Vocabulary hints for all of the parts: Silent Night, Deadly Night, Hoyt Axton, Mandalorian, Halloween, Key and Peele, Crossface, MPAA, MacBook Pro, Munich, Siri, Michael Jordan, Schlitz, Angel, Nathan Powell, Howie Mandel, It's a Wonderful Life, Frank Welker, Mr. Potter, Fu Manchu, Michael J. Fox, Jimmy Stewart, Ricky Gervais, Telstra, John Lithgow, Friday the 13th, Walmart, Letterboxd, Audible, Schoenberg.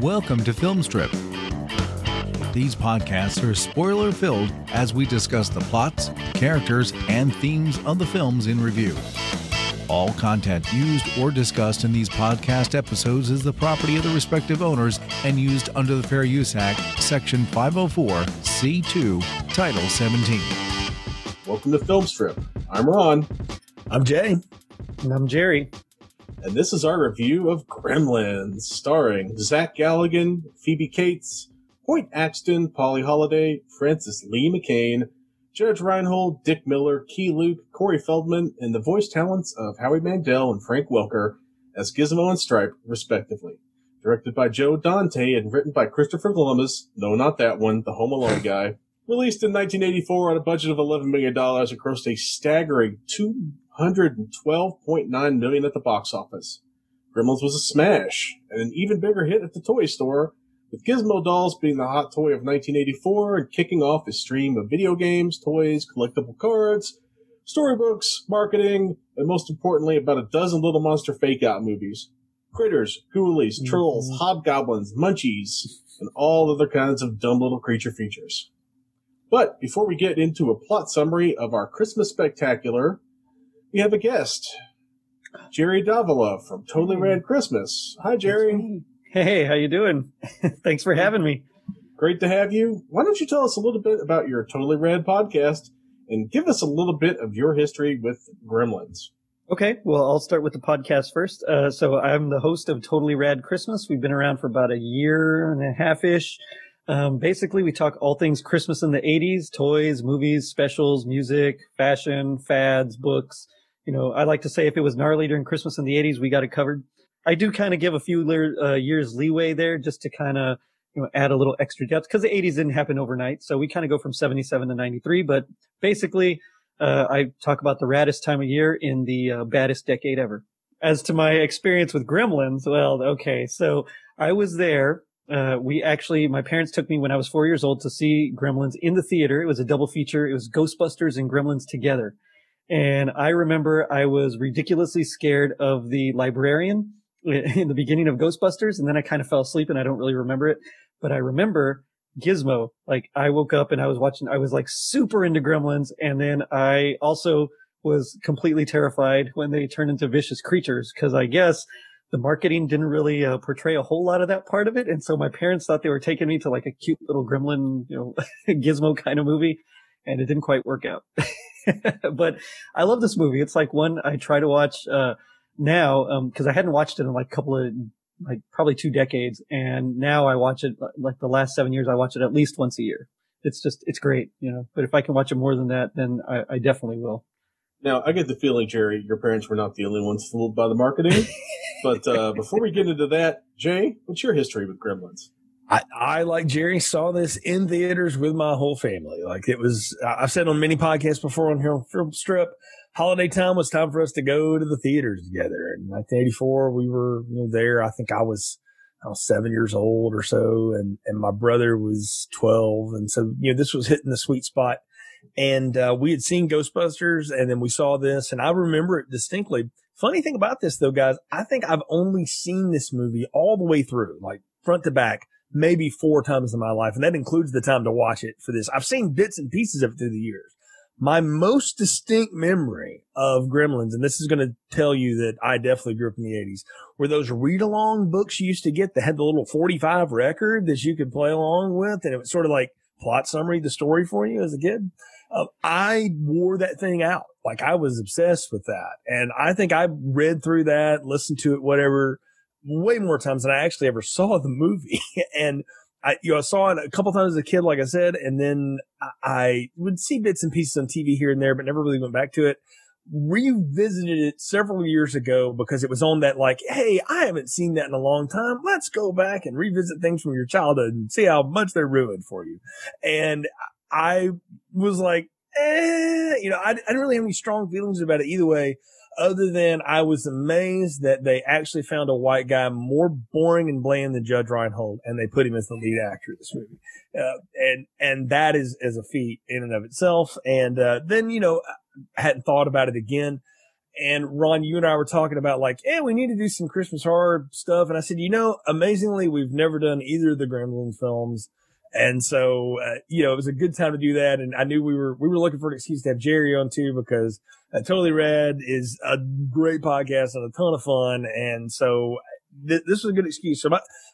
Welcome to Film Strip. These podcasts are spoiler-filled as we discuss the plots, characters, and themes of the films in review. All content used or discussed in these podcast episodes is the property of the respective owners and used under the Fair Use Act, Section 504, C2, Title 17. Welcome to Film Strip. I'm Ron. I'm Jay. And I'm Jerry. And this is our review of Gremlins, starring Zach Galligan, Phoebe Cates, Hoyt Axton, Polly Holiday, Francis Lee McCain, Judge Reinhold, Dick Miller, Key Luke, Corey Feldman, and the voice talents of Howie Mandel and Frank Welker as Gizmo and Stripe, respectively. Directed by Joe Dante and written by Christopher Columbus, no, not that one, the Home Alone guy. Released in 1984 on a budget of $11 million, it grossed a staggering $212.9 million at the box office. Gremlins was a smash, and an even bigger hit at the toy store, with Gizmo dolls being the hot toy of 1984 and kicking off a stream of video games, toys, collectible cards, storybooks, marketing, and most importantly, about a dozen Little Monster fake-out movies. Critters, Ghoulies, Trolls, Hobgoblins, Munchies, and all other kinds of dumb little creature features. But before we get into a plot summary of our Christmas spectacular, we have a guest, Jerry Davila from Totally Rad Christmas. Hi, Jerry. Hey, how you doing? Thanks for having me. Great to have you. Why don't you tell us a little bit about your Totally Rad podcast and give us a little bit of your history with Gremlins? Okay, well, I'll start with the podcast first. So I'm the host of Totally Rad Christmas. We've been around for about a year and a half-ish. Basically, we talk all things Christmas in the 80s, toys, movies, specials, music, fashion, fads, books. You know, I like to say if it was gnarly during Christmas in the 80s, we got it covered. I do kind of give a few years leeway there just to kind of, you know, add a little extra depth because the 80s didn't happen overnight. So we kind of go from 77 to 93. But basically, I talk about the raddest time of year in the baddest decade ever. As to my experience with Gremlins, well, okay, so I was there. My parents took me when I was 4 years old to see Gremlins in the theater. It was a double feature. It was Ghostbusters and Gremlins together. And I remember I was ridiculously scared of the librarian in the beginning of Ghostbusters. And then I kind of fell asleep and I don't really remember it, but I remember Gizmo. Like I woke up and I was like super into Gremlins. And then I also was completely terrified when they turned into vicious creatures. Cause I guess the marketing didn't really portray a whole lot of that part of it. And so my parents thought they were taking me to like a cute little gremlin, you know, Gizmo kind of movie. And it didn't quite work out. But I love this movie. It's like one I try to watch now because I hadn't watched it in like a couple of, like probably 2 decades. And now I watch it like the last 7 years. I watch it at least once a year. It's great, you know, but if I can watch it more than that, then I definitely will. Now, I get the feeling, Jerry, your parents were not the only ones fooled by the marketing. But before we get into that, Jay, what's your history with Gremlins? I, like Jerry, saw this in theaters with my whole family. Like it was, I've said on many podcasts before on here on Film Strip, holiday time was time for us to go to the theaters together. In 1984, we were there. I think I was 7 years old or so, and my brother was 12. And so, this was hitting the sweet spot. And we had seen Ghostbusters, and then we saw this, and I remember it distinctly. Funny thing about this, though, guys, I think I've only seen this movie all the way through, like front to back, maybe 4 times in my life, and that includes the time to watch it for this. I've seen bits and pieces of it through the years. My most distinct memory of Gremlins, and this is going to tell you that I definitely grew up in the 80s, were those read-along books you used to get that had the little 45 record that you could play along with, and it was sort of like plot summary, the story for you as a kid. I wore that thing out. Like I was obsessed with that. And I think I read through that, listened to it, whatever, way more times than I actually ever saw the movie. And I saw it a couple times as a kid, like I said, and then I would see bits and pieces on TV here and there, but never really went back to it. Revisited it several years ago because it was on that like, hey, I haven't seen that in a long time. Let's go back and revisit things from your childhood and see how much they're ruined for you. And I was like, I didn't really have any strong feelings about it either way. other than I was amazed that they actually found a white guy more boring and bland than Judge Reinhold, and they put him as the lead actor of this movie. And that is a feat in and of itself. And then, you know, I hadn't thought about it again. And Ron, you and I were talking about like, hey, we need to do some Christmas horror stuff. And I said, you know, amazingly, we've never done either of the Gremlins films. And so, you know, it was a good time to do that. And I knew we were looking for an excuse to have Jerry on too, because Totally Rad is a great podcast and a ton of fun. And so this was a good excuse. So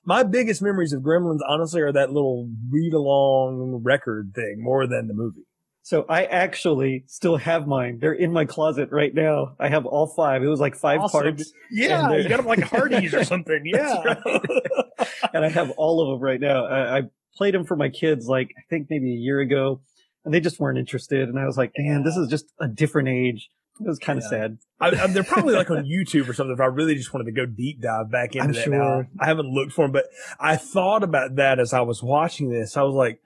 my biggest memories of Gremlins, honestly, are that little read along record thing more than the movie. So I actually still have mine. They're in my closet right now. I have all five. It was like five cards. Yeah, you got them like Hardee's or something. Yeah. That's right. And I have all of them right now. I played them for my kids like I think maybe a year ago, and they just weren't interested. And I was like, man, this is just a different age. It was kind of sad. They're probably like on YouTube or something if I really just wanted to go deep dive back into that. Now, I haven't looked for them, but I thought about that as I was watching this. I was like,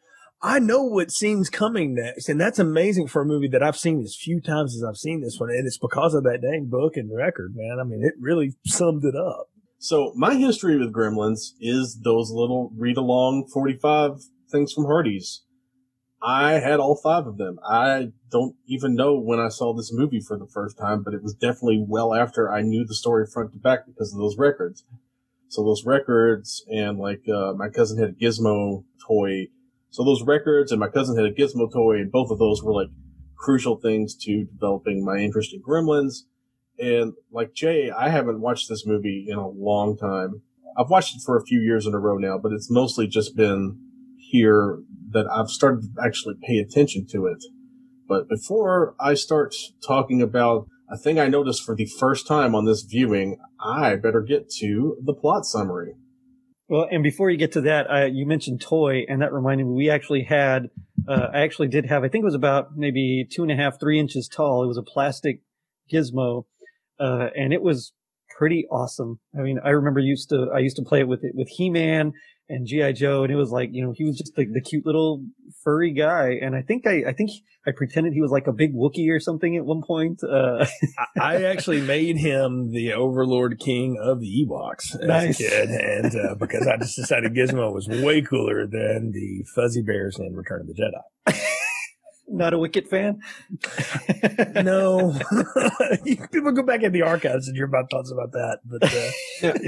I know what scene's coming next, and that's amazing for a movie that I've seen as few times as I've seen this one, and it's because of that dang book and record, man. I mean, it really summed it up. So my history with Gremlins is those little read-along 45 things from Hardee's. I had all five of them. I don't even know when I saw this movie for the first time, but it was definitely well after I knew the story front to back because of those records. So those records and, like, my cousin had a Gizmo toy. So those records and my cousin had a Gizmo toy, and both of those were like crucial things to developing my interest in Gremlins. And like Jay, I haven't watched this movie in a long time. I've watched it for a few years in a row now, but it's mostly just been here that I've started to actually pay attention to it. But before I start talking about a thing I noticed for the first time on this viewing, I better get to the plot summary. Well, and before you get to that, you mentioned toy, and that reminded me we actually had, I think it was about maybe 2.5, 3 inches tall. It was a plastic Gizmo, and it was pretty awesome. I mean, I remember I used to play it with He-Man and G.I. Joe, and it was like, you know, he was just the cute little furry guy. And I think I pretended he was like a big Wookiee or something at one point. I actually made him the Overlord King of the Ewoks as a kid, and because I just decided Gizmo was way cooler than the Fuzzy Bears in Return of the Jedi. Not a Wicked fan? No. People go back in the archives and hear my thoughts about that. But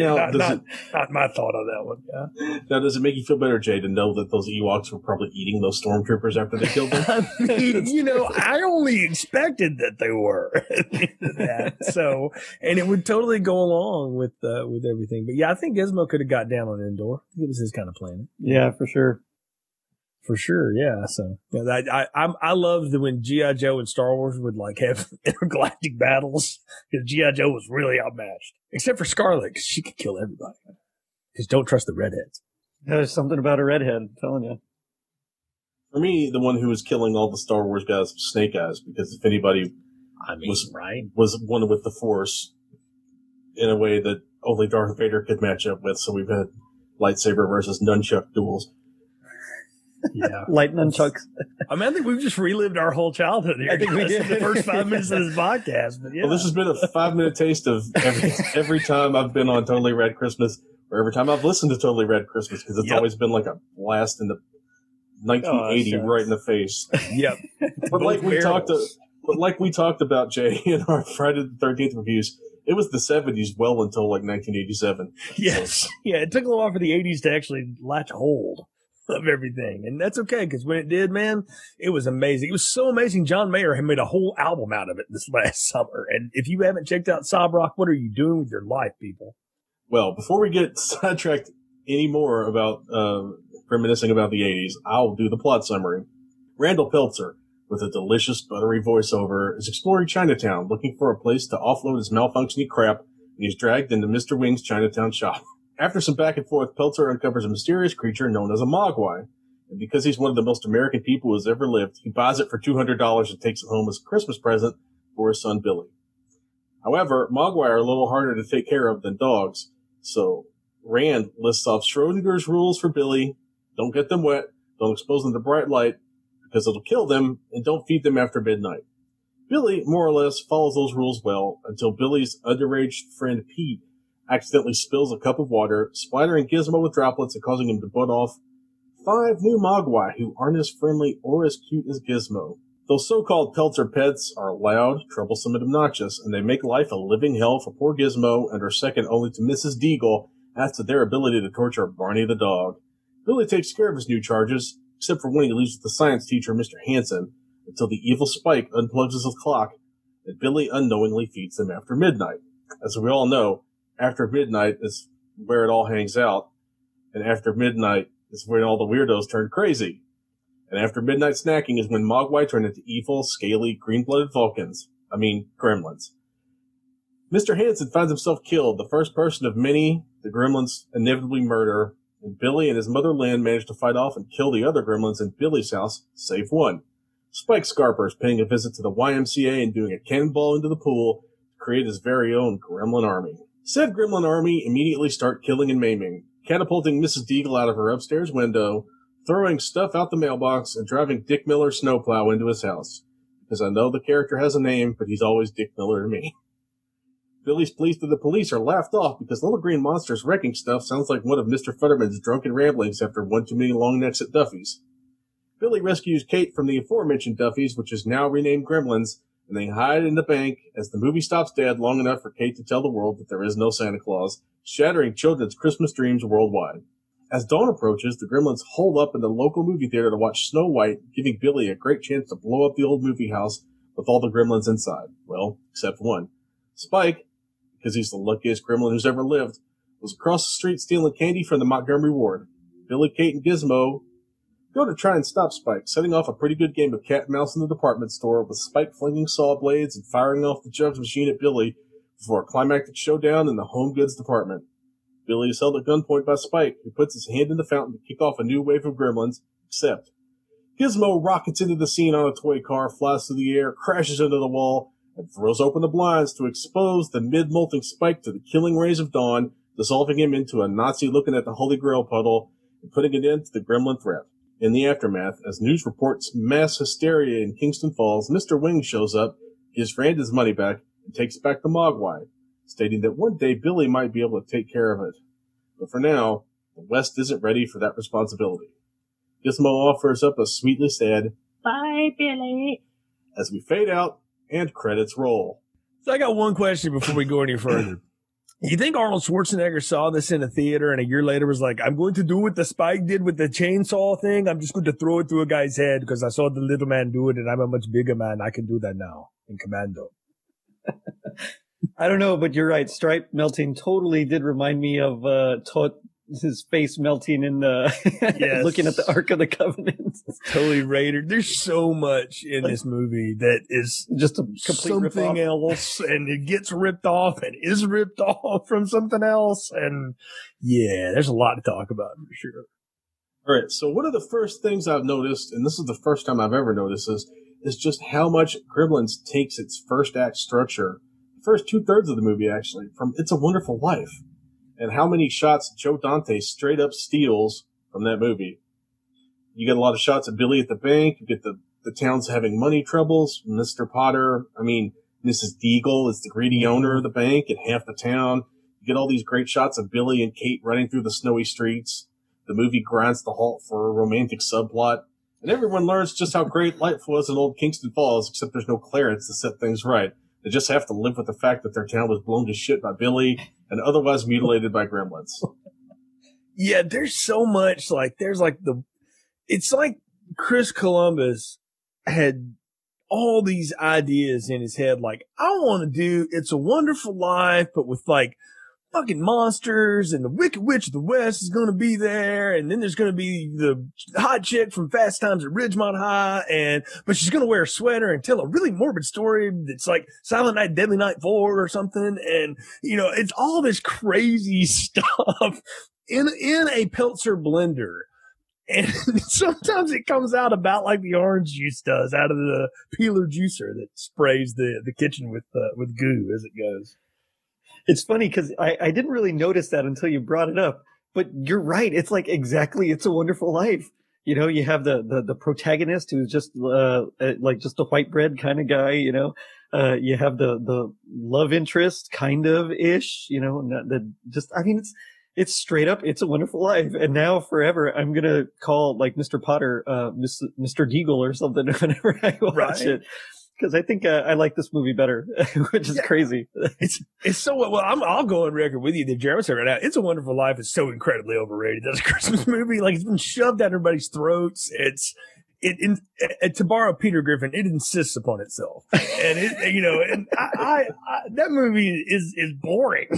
not my thought on that one. Yeah. Now, does it make you feel better, Jay, to know that those Ewoks were probably eating those stormtroopers after they killed them? I mean, you know, I only expected that they were. So, and it would totally go along with everything. But yeah, I think Gizmo could have got down on Endor. It was his kind of planet. Yeah, for sure. For sure, yeah. So I loved when G.I. Joe and Star Wars would like have intergalactic battles because G.I. Joe was really outmatched, except for Scarlet, because she could kill everybody. Just don't trust the redheads. There's something about a redhead, I'm telling you. For me, the one who was killing all the Star Wars guys was Snake Eyes, because if anybody was one with the Force in a way that only Darth Vader could match up with, so we've had lightsaber versus nunchuck duels. Yeah. Light nunchucks. I mean, I think we've just relived our whole childhood here. I think we did the first 5 minutes of this podcast. But yeah. Well, this has been a 5-minute taste of every time I've been on Totally Rad Christmas, or every time I've listened to Totally Rad Christmas, because it's always been like a blast in the 1980 right in the face. Yep. But like we talked about, Jay, in our Friday the 13th reviews, it was the 70s well until like 1987. Yes. So. Yeah, it took a little while for the 80s to actually latch hold of everything, and that's okay, because when it did, man, it was amazing. It was so amazing. John Mayer had made a whole album out of it this last summer, and if you haven't checked out Sob Rock, what are you doing with your life, people? Well, before we get sidetracked any more about reminiscing about the 80s, I'll do the plot summary. Randall Peltzer, with a delicious buttery voiceover, is exploring Chinatown, looking for a place to offload his malfunctioning crap, and he's dragged into Mr. Wing's Chinatown shop. After some back and forth, Peltzer uncovers a mysterious creature known as a Mogwai, and because he's one of the most American people who has ever lived, he buys it for $200 and takes it home as a Christmas present for his son Billy. However, Mogwai are a little harder to take care of than dogs, so Rand lists off Schrodinger's rules for Billy: don't get them wet, don't expose them to bright light because it'll kill them, and don't feed them after midnight. Billy, more or less, follows those rules well until Billy's underage friend Pete accidentally spills a cup of water, splattering Gizmo with droplets and causing him to butt off 5 new Mogwai who aren't as friendly or as cute as Gizmo. Those so-called pelts or pets are loud, troublesome, and obnoxious, and they make life a living hell for poor Gizmo and are second only to Mrs. Deagle as to their ability to torture Barney the dog. Billy takes care of his new charges, except for when he leaves with the science teacher, Mr. Hansen, until the evil Spike unplugs his clock and Billy unknowingly feeds them after midnight. As we all know, after midnight is where it all hangs out, and after midnight is when all the weirdos turn crazy, and after midnight snacking is when Mogwai turn into evil, scaly, green-blooded gremlins. Mr. Hansen finds himself killed, the first person of many the gremlins inevitably murder, and Billy and his mother Lynn manage to fight off and kill the other gremlins in Billy's house, save one. Spike Scarper is paying a visit to the YMCA and doing a cannonball into the pool to create his very own gremlin army. Said gremlin army immediately start killing and maiming, catapulting Mrs. Deagle out of her upstairs window, throwing stuff out the mailbox, and driving Dick Miller's snowplow into his house. Because I know the character has a name, but he's always Dick Miller to me. Billy's pleas to the police are laughed off because little green monsters wrecking stuff sounds like one of Mr. Futterman's drunken ramblings after one too many long necks at Duffy's. Billy rescues Kate from the aforementioned Duffy's, which is now renamed Gremlins, and they hide in the bank as the movie stops dead long enough for Kate to tell the world that there is no Santa Claus, shattering children's Christmas dreams worldwide. As dawn approaches, the Gremlins hole up in the local movie theater to watch Snow White, giving Billy a great chance to blow up the old movie house with all the Gremlins inside. Well, except one. Spike, because he's the luckiest Gremlin who's ever lived, was across the street stealing candy from the Montgomery Ward. Billy, Kate, and Gizmo go to try and stop Spike, setting off a pretty good game of cat and mouse in the department store, with Spike flinging saw blades and firing off the jugs machine at Billy before a climactic showdown in the home goods department. Billy is held at gunpoint by Spike, who puts his hand in the fountain to kick off a new wave of gremlins, except Gizmo rockets into the scene on a toy car, flies through the air, crashes into the wall, and throws open the blinds to expose the mid-molting Spike to the killing rays of dawn, dissolving him into a Nazi looking at the Holy Grail puddle and putting an end to the gremlin threat. In the aftermath, as news reports mass hysteria in Kingston Falls, Mr. Wing shows up, gives Rand his money back, and takes back the Mogwai, stating that one day Billy might be able to take care of it. But for now, the West isn't ready for that responsibility. Gizmo offers up a sweetly sad, "Bye, Billy," as we fade out and credits roll. So I got one question before we go any further. You think Arnold Schwarzenegger saw this in a theater and a year later was like, "I'm going to do what the Spike did with the chainsaw thing. I'm just going to throw it through a guy's head because I saw the little man do it and I'm a much bigger man. I can do that now in Commando." I don't know, but you're right. Stripe melting totally did remind me of his face melting in the looking at the Ark of the Covenant. Totally Raider. There's so much in this movie that is just a complete something else, and it gets ripped off and is ripped off from something else. And yeah, there's a lot to talk about for sure. All right. So one of the first things I've noticed, and this is the first time I've ever noticed this, is just how much Gremlins takes its first act structure, the first 2/3 of the movie actually, from It's a Wonderful Life, and how many shots Joe Dante straight up steals from that movie. You get a lot of shots of Billy at the bank. You get the town's having money troubles. Mr. Potter, Mrs. Deagle is the greedy owner of the bank and half the town. You get all these great shots of Billy and Kate running through the snowy streets. The movie grinds the halt for a romantic subplot. And everyone learns just how great life was in old Kingston Falls, except there's no clarets to set things right. They just have to live with the fact that their town was blown to shit by Billy and otherwise mutilated by gremlins. Yeah, there's so much. It's like Chris Columbus had all these ideas in his head. Like, I want to do It's a Wonderful Life, but with fucking monsters, and the Wicked Witch of the West is going to be there, and then there's going to be the hot chick from Fast Times at Ridgemont High, but she's going to wear a sweater and tell a really morbid story that's like Silent Night, Deadly Night 4 or something, and it's all this crazy stuff in a Peltzer blender, and sometimes it comes out about like the orange juice does out of the peeler juicer that sprays the kitchen with goo as it goes. It's funny because I didn't really notice that until you brought it up, but you're right. It's like exactly It's a Wonderful Life. You know, you have the protagonist who's just like just a white bread kind of guy, you know. You have the love interest kind of ish, you know, not the just, I mean, it's straight up, It's a Wonderful Life. And now forever, I'm going to call like Mr. Potter, Mr. Deagle or something whenever I watch it. Cause I think I like this movie better, which is crazy. It's so, well, I'll go on record with you that Jeremy said right now, It's a Wonderful Life is so incredibly overrated. That's a Christmas movie. Like, it's been shoved down everybody's throats. To borrow Peter Griffin, it insists upon itself, and it, you know, and I that movie is boring.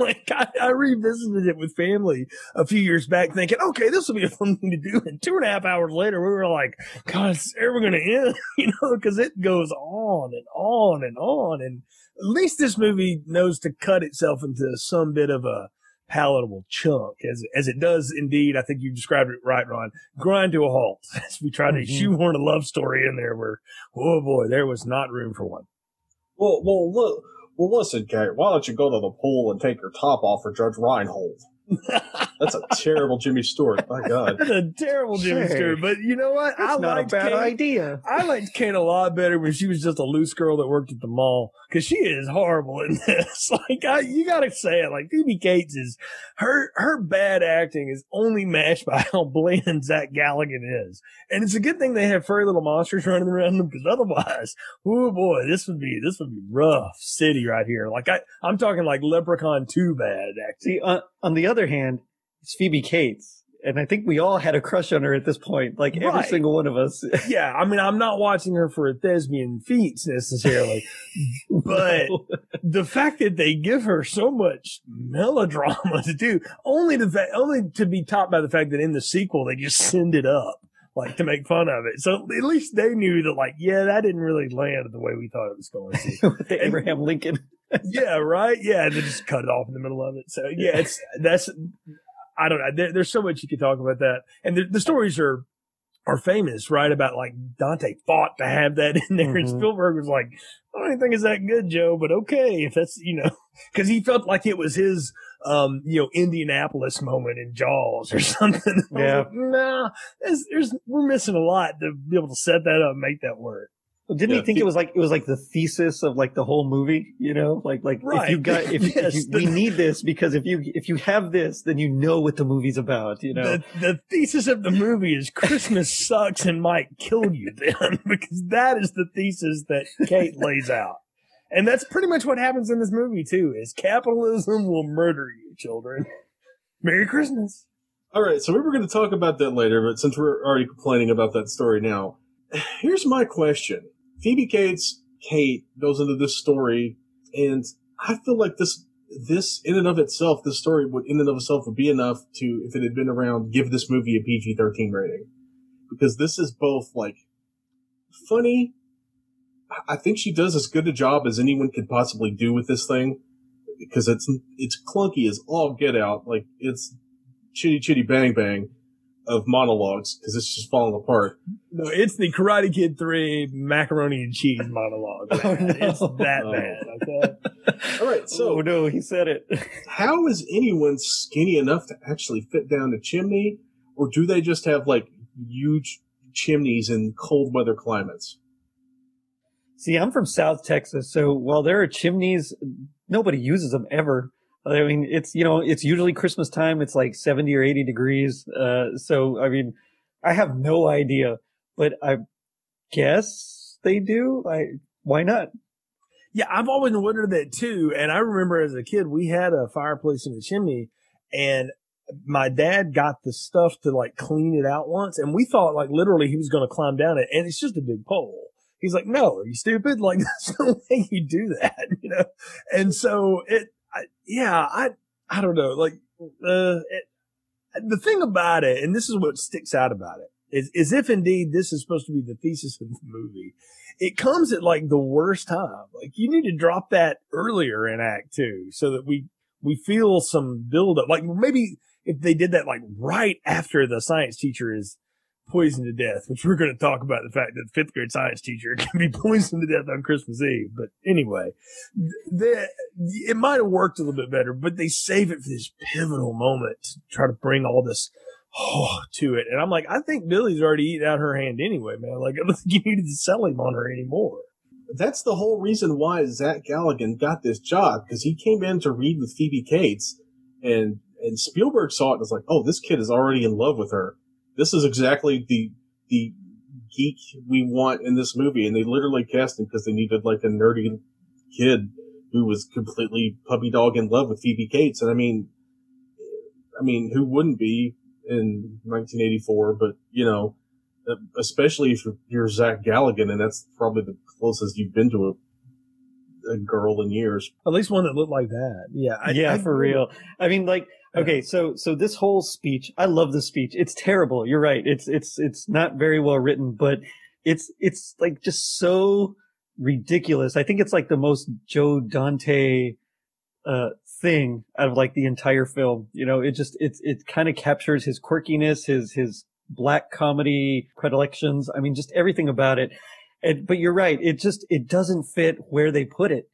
Like I revisited it with family a few years back, thinking, okay, this will be a fun thing to do. And 2.5 hours later, we were like, God, it's ever going to end, you know, because it goes on and on and on. And at least this movie knows to cut itself into some bit of a palatable chunk, as it does indeed. I think you described it right, Ron. Grind to a halt as we try to shoehorn a love story in there where, oh boy, there was not room for one. Well, listen, Gary, why don't you go to the pool and take your top off for Judge Reinhold? That's a terrible Jimmy Stewart. My God, that's a terrible Jimmy Stewart. But you know what? That's not a bad idea. I liked Kate a lot better when she was just a loose girl that worked at the mall, because she is horrible in this. Like, you got to say it. Like, Phoebe Cates is her bad acting is only matched by how bland Zach Galligan is, and it's a good thing they have furry little monsters running around them, because otherwise, oh boy, this would be rough city right here. Like I'm talking like Leprechaun 2 bad acting. On the other hand, it's Phoebe Cates, and I think we all had a crush on her at this point, like every single one of us. Yeah, I mean, I'm not watching her for thespian feats necessarily, but the fact that they give her so much melodrama to do, only to be topped by the fact that in the sequel they just send it up, like, to make fun of it. So at least they knew that, like, yeah, that didn't really land the way we thought it was going to. With the Abraham Lincoln. Yeah, right. Yeah, they just cut it off in the middle of it. So yeah, I don't know. There's so much you could talk about that, and the stories are famous, right? About like Dante fought to have that in there, and Spielberg was like, I don't even think it's that good, Joe, but okay, if that's, you know, because he felt like it was his you know, Indianapolis moment in Jaws or something. Yeah, like, nah, we're missing a lot to be able to set that up and make that work. Well, didn't he think it was like the thesis of like the whole movie, you know, like if you got, we need this, because if you have this, then you know what the movie's about, you know. The thesis of the movie is Christmas sucks and might kill you then, because that is the thesis that Kate lays out. And that's pretty much what happens in this movie too, is capitalism will murder you, children. Merry Christmas. All right. So we were going to talk about that later, but since we're already complaining about that story now, here's my question. Phoebe Cates, Kate, goes into this story, and I feel like this in and of itself, this story would in and of itself would be enough to, if it had been around, give this movie a PG-13 rating. Because this is both, like, funny. I think she does as good a job as anyone could possibly do with this thing, because it's clunky as all get out. Like, it's chitty chitty bang bang of monologues, because it's just falling apart. No, it's the Karate Kid 3 macaroni and cheese monologue. Oh, no. It's that bad. Okay. All right. So, oh, no, he said it. How is anyone skinny enough to actually fit down the chimney, or do they just have like huge chimneys in cold weather climates? See, I'm from South Texas, so while there are chimneys, nobody uses them ever. I mean, it's, you know, it's usually Christmas time. It's like 70 or 80 degrees. So, I mean, I have no idea, but I guess they do. Why not? Yeah, I've always wondered that too. And I remember as a kid, we had a fireplace in the chimney, and my dad got the stuff to like clean it out once. And we thought like literally he was going to climb down it, and it's just a big pole. He's like, no, are you stupid? Like, that's the way you do that, you know? And so I don't know. Like, the thing about it, and this is what sticks out about it, is if indeed this is supposed to be the thesis of the movie, it comes at like the worst time. Like, you need to drop that earlier in Act 2 so that we feel some buildup. Like, maybe if they did that like right after the science teacher is poisoned to death, which we're going to talk about the fact that the 5th grade science teacher can be poisoned to death on Christmas Eve. But anyway, it might have worked a little bit better, but they save it for this pivotal moment to try to bring all this to it. And I'm like, I think Billy's already eaten out her hand anyway, man. Like, I don't think you needed to sell him on her anymore. That's the whole reason why Zach Galligan got this job, because he came in to read with Phoebe Cates, and Spielberg saw it and was like, oh, this kid is already in love with her. This is exactly the geek we want in this movie. And they literally cast him because they needed like a nerdy kid who was completely puppy dog in love with Phoebe Cates. And I mean, who wouldn't be in 1984? But, you know, especially if you're Zach Galligan, and that's probably the closest you've been to a girl in years. At least one that looked like that. Yeah. Yeah, for real. I mean, like, okay, so this whole speech, I love this speech. It's terrible. You're right. It's not very well written, but it's like just so ridiculous. I think it's like the most Joe Dante thing out of like the entire film. You know, it kind of captures his quirkiness, his black comedy predilections. I mean, just everything about it. But you're right. It doesn't fit where they put it.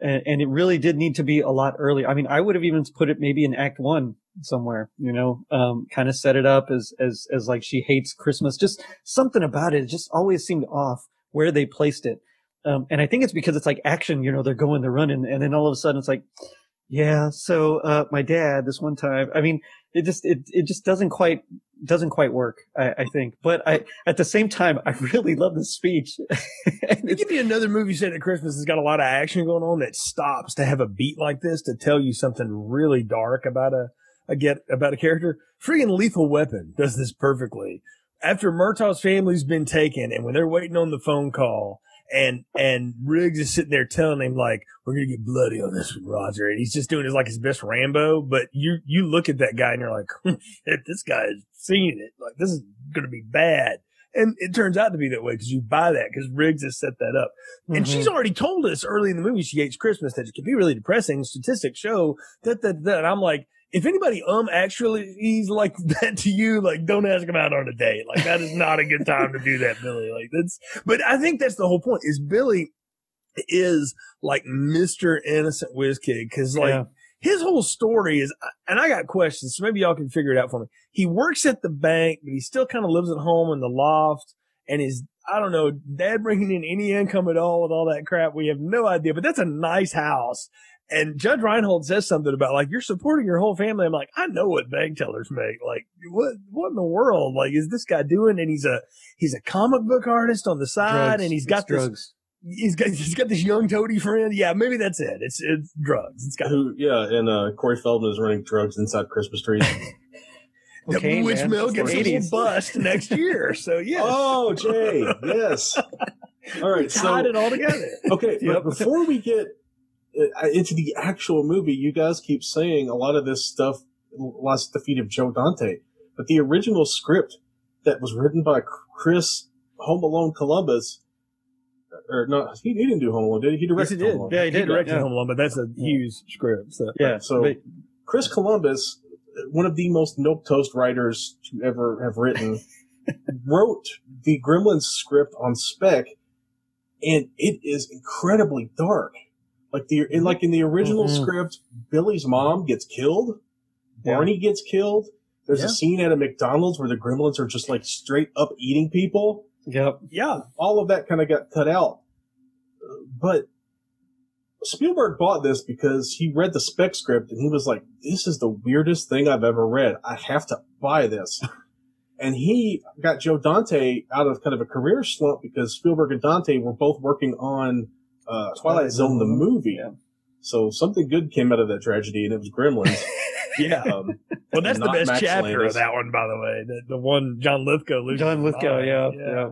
And it really did need to be a lot earlier. I mean, I would have even put it maybe in Act One somewhere, you know, kind of set it up as like she hates Christmas. Just something about it just always seemed off where they placed it. And I think it's because it's like action, you know, they're running. And then all of a sudden it's like, yeah, so, my dad this one time, I mean, it just doesn't quite work, I think. But at the same time, I really love this speech. Give me another movie set at Christmas that's got a lot of action going on that stops to have a beat like this to tell you something really dark about a character. Freaking Lethal Weapon does this perfectly. After Murtaugh's family's been taken, and when they're waiting on the phone call, and Riggs is sitting there telling him, like, we're going to get bloody on this one, Roger. And he's just doing his best Rambo. But you look at that guy and you're like, shit, this guy's seen it. Like, this is going to be bad. And it turns out to be that way because you buy that because Riggs has set that up. Mm-hmm. And she's already told us early in the movie she hates Christmas, that it can be really depressing. Statistics show that. And I'm like, if anybody actually he's like that to you, like, don't ask him out on a date. Like, that is not a good time to do that, Billy. Like, but I think that's the whole point, is Billy is like Mr. Innocent Whiz Kid, because like his whole story is, and I got questions, so maybe y'all can figure it out for me. He works at the bank, but he still kind of lives at home in the loft, and his, I don't know, dad bringing in any income at all and all that crap. We have no idea, but that's a nice house. And Judge Reinhold says something about, like, you're supporting your whole family. I'm like, I know what bank tellers make. Like, what in the world? Like, is this guy doing? And he's a comic book artist on the side, drugs. And he's got this young toady friend. Yeah, maybe that's it. It's drugs. It's got Corey Feldman is running drugs inside Christmas trees. Okay, which Mel gets a bust next year. So yeah. Oh, Jay, yes. All right, tied it all together. Okay, yep. But before we get into the actual movie, you guys keep saying a lot of the feet of Joe Dante, but the original script that was written by Chris Home Alone Columbus, or not, he didn't do Home Alone, did he? He directed Home Alone. Yeah, he did direct Home Alone, but that's a Hughes script. So. Yeah. So Chris Columbus, one of the most milquetoast writers to ever have written, wrote the Gremlins script on spec, and it is incredibly dark. Like in the original script, Billy's mom gets killed. Barney gets killed. There's a scene at a McDonald's where the Gremlins are just like straight up eating people. Yep. Yeah. All of that kind of got cut out. But Spielberg bought this because he read the spec script and he was like, this is the weirdest thing I've ever read. I have to buy this. And he got Joe Dante out of kind of a career slump because Spielberg and Dante were both working on Twilight Zone, the movie. Yeah. So something good came out of that tragedy, and it was Gremlins. Yeah. Well, that's the best Max chapter Landis. Of that one, by the way. The one John Lithgow loses. John Lithgow, yeah.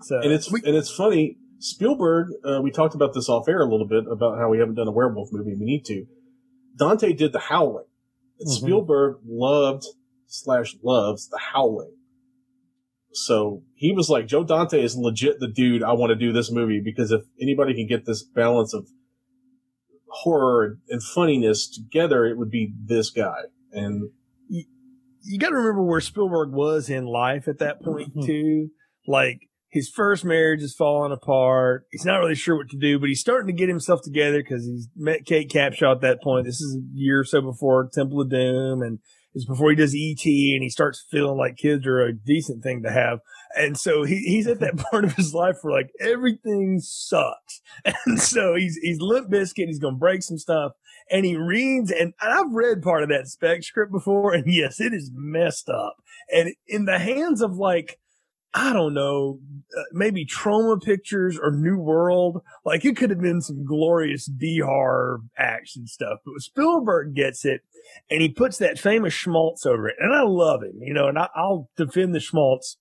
So it's funny. Spielberg, we talked about this off air a little bit about how we haven't done a werewolf movie. We need to. Dante did The Howling. Mm-hmm. Spielberg loves The Howling. So he was like, Joe Dante is legit the dude I want to do this movie, because if anybody can get this balance of horror and funniness together, it would be this guy. And you got to remember where Spielberg was in life at that point, too. Like, his first marriage is falling apart. He's not really sure what to do, but he's starting to get himself together because he's met Kate Capshaw at that point. This is a year or so before Temple of Doom, and is before he does E.T. and he starts feeling like kids are a decent thing to have. And so he's at that part of his life where like everything sucks. And so he's Limp Bizkit. He's going to break some stuff. And he reads, and I've read part of that spec script before, and yes, it is messed up. And in the hands of like, I don't know, maybe Trauma Pictures or New World, like it could have been some glorious B-horror action stuff. But Spielberg gets it, and he puts that famous schmaltz over it. And I love him, you know, and I'll defend the schmaltz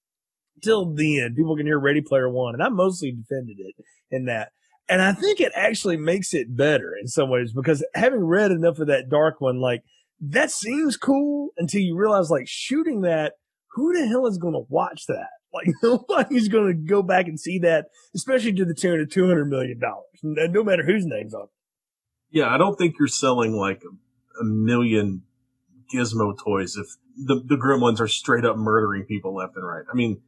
till the end. People can hear Ready Player One, and I mostly defended it in that. And I think it actually makes it better in some ways, because having read enough of that dark one, like that seems cool until you realize like shooting that, who the hell is going to watch that? Like nobody's going to go back and see that, especially to the tune of $200 million, no matter whose name's on it. Yeah. I don't think you're selling like a million Gizmo toys if the Gremlins are straight up murdering people left and right. I mean,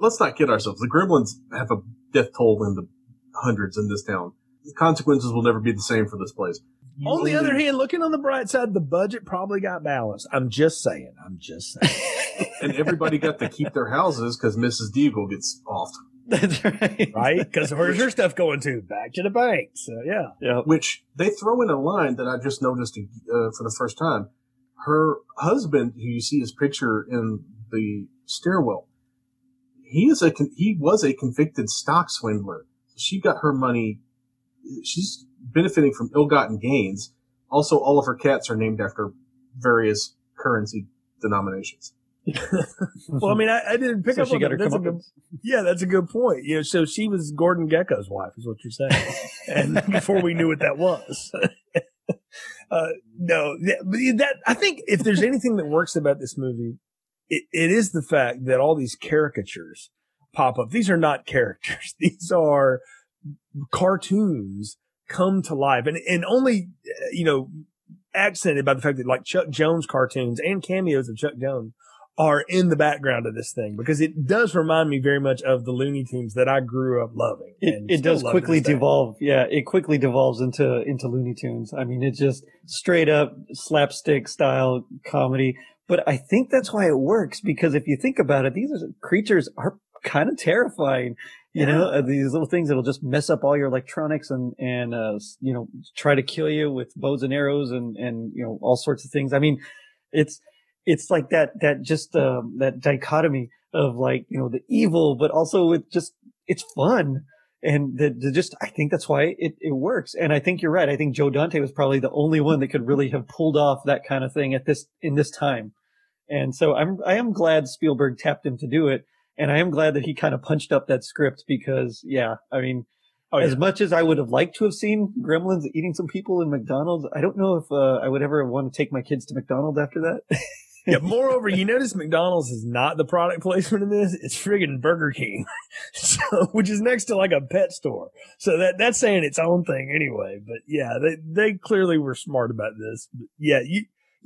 let's not kid ourselves. The Gremlins have a death toll in the hundreds in this town. The consequences will never be the same for this place. On the other hand, looking on the bright side, the budget probably got balanced. I'm just saying. And everybody got to keep their houses because Mrs. Deagle gets offed. That's right. Right? Because where's your stuff going to? Back to the bank. So, yeah. Which they throw in a line that I just noticed for the first time. Her husband, who you see his picture in the stairwell, he was a convicted stock swindler. She got her money. She's benefiting from ill-gotten gains. Also, all of her cats are named after various currency denominations. Well, I mean, I didn't pick up on that. Yeah, that's a good point. You know, so she was Gordon Gekko's wife, is what you're saying. And before we knew what that was. I think if there's anything that works about this movie, it is the fact that all these caricatures pop up. These are not characters. These are cartoons come to life and only, you know, accented by the fact that like Chuck Jones cartoons and cameos of Chuck Jones are in the background of this thing, because it does remind me very much of the Looney Tunes that I grew up loving. It does quickly devolve. Yeah. It quickly devolves into Looney Tunes. I mean, it's just straight up slapstick style comedy, but I think that's why it works, because if you think about it, these creatures are kind of terrifying, you know, these little things that'll just mess up all your electronics and you know, try to kill you with bows and arrows and you know, all sorts of things. I mean, it's like that just that dichotomy of like, you know, the evil, but also it just, it's fun. And I think that's why it works. And I think you're right. I think Joe Dante was probably the only one that could really have pulled off that kind of thing in this time. And so I am glad Spielberg tapped him to do it. And I am glad that he kind of punched up that script, because, yeah, I mean, as much as I would have liked to have seen Gremlins eating some people in McDonald's, I don't know if I would ever want to take my kids to McDonald's after that. Yeah. Moreover, you notice McDonald's is not the product placement in this. It's friggin' Burger King, which is next to like a pet store. So that's saying its own thing anyway. But, yeah, they clearly were smart about this. But yeah,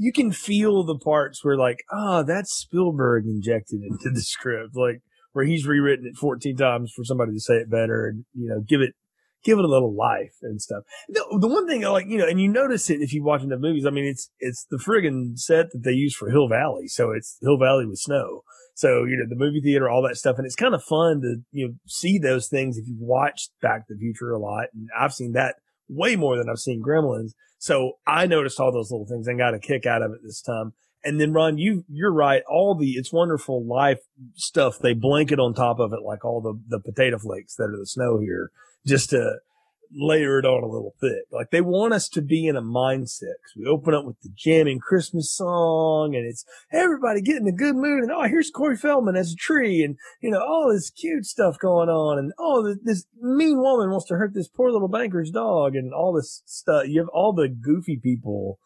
you can feel the parts where like, that's Spielberg injected into the script, like where he's rewritten it 14 times for somebody to say it better and, you know, give it a little life and stuff. The one thing I like, you know, and you notice it if you watch enough movies, I mean, it's the friggin' set that they use for Hill Valley. So it's Hill Valley with snow. So, you know, the movie theater, all that stuff. And it's kind of fun to, you know, see those things if you've watched Back to the Future a lot. And I've seen that way more than I've seen Gremlins. So I noticed all those little things and got a kick out of it this time. And then, Ron, you're right. All the It's Wonderful Life stuff, they blanket on top of it, like all the potato flakes that are the snow here, just to layer it on a little thick. Like they want us to be in a mindset. We open up with the jamming Christmas song and it's everybody getting a good mood. And, here's Corey Feldman as a tree and, you know, all this cute stuff going on. And, this mean woman wants to hurt this poor little banker's dog and all this stuff. You have all the goofy people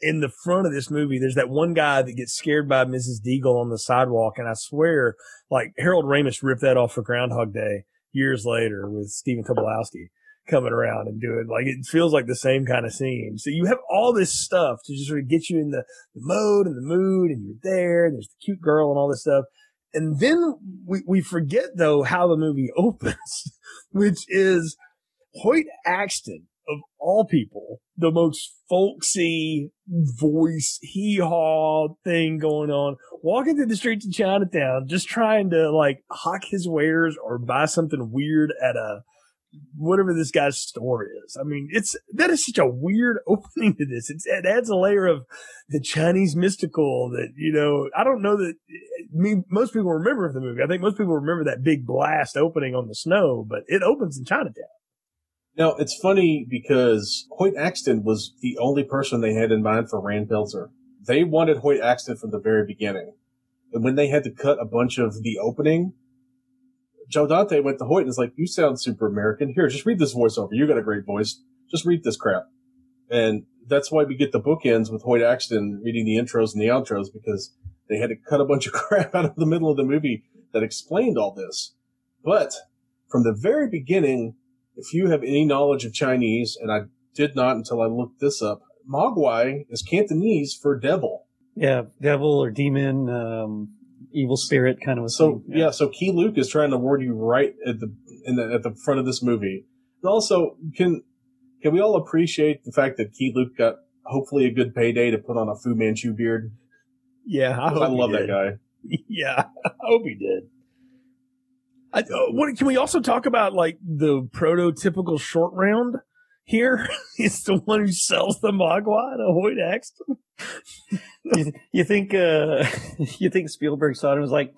in the front of this movie. There's that one guy that gets scared by Mrs. Deagle on the sidewalk. And I swear, like Harold Ramis ripped that off for Groundhog Day years later with Stephen Tobolowsky coming around and doing, like, it feels like the same kind of scene. So you have all this stuff to just sort of get you in the mode and the mood, and you're there, and there's the cute girl and all this stuff. And then we forget, though, how the movie opens, which is Hoyt Axton, of all people, the most folksy voice hee-haw thing going on, walking through the streets of Chinatown, just trying to like hawk his wares or buy something weird at a whatever this guy's store is. I mean, that is such a weird opening to this. It adds a layer of the Chinese mystical that, you know, I don't know that most people remember the movie. I think most people remember that big blast opening on the snow, but it opens in Chinatown. Now, it's funny because Hoyt Axton was the only person they had in mind for Rand Pelzer. They wanted Hoyt Axton from the very beginning. And when they had to cut a bunch of the opening, Joe Dante went to Hoyt and was like, "You sound super American. Here, just read this voiceover. You got a great voice. Just read this crap." And that's why we get the bookends with Hoyt Axton reading the intros and the outros, because they had to cut a bunch of crap out of the middle of the movie that explained all this. But from the very beginning, if you have any knowledge of Chinese, and I did not until I looked this up, Mogwai is Cantonese for devil. Yeah, devil or demon, evil spirit kind of a thing. So Key Luke is trying to ward you right at the front of this movie. And also, can we all appreciate the fact that Key Luke got hopefully a good payday to put on a Fu Manchu beard? Yeah, I love that guy. Yeah, I hope he did. Can we also talk about like the prototypical short round here? It's the one who sells the Mogwai to Hoyt Axton. you think Spielberg saw it and was like,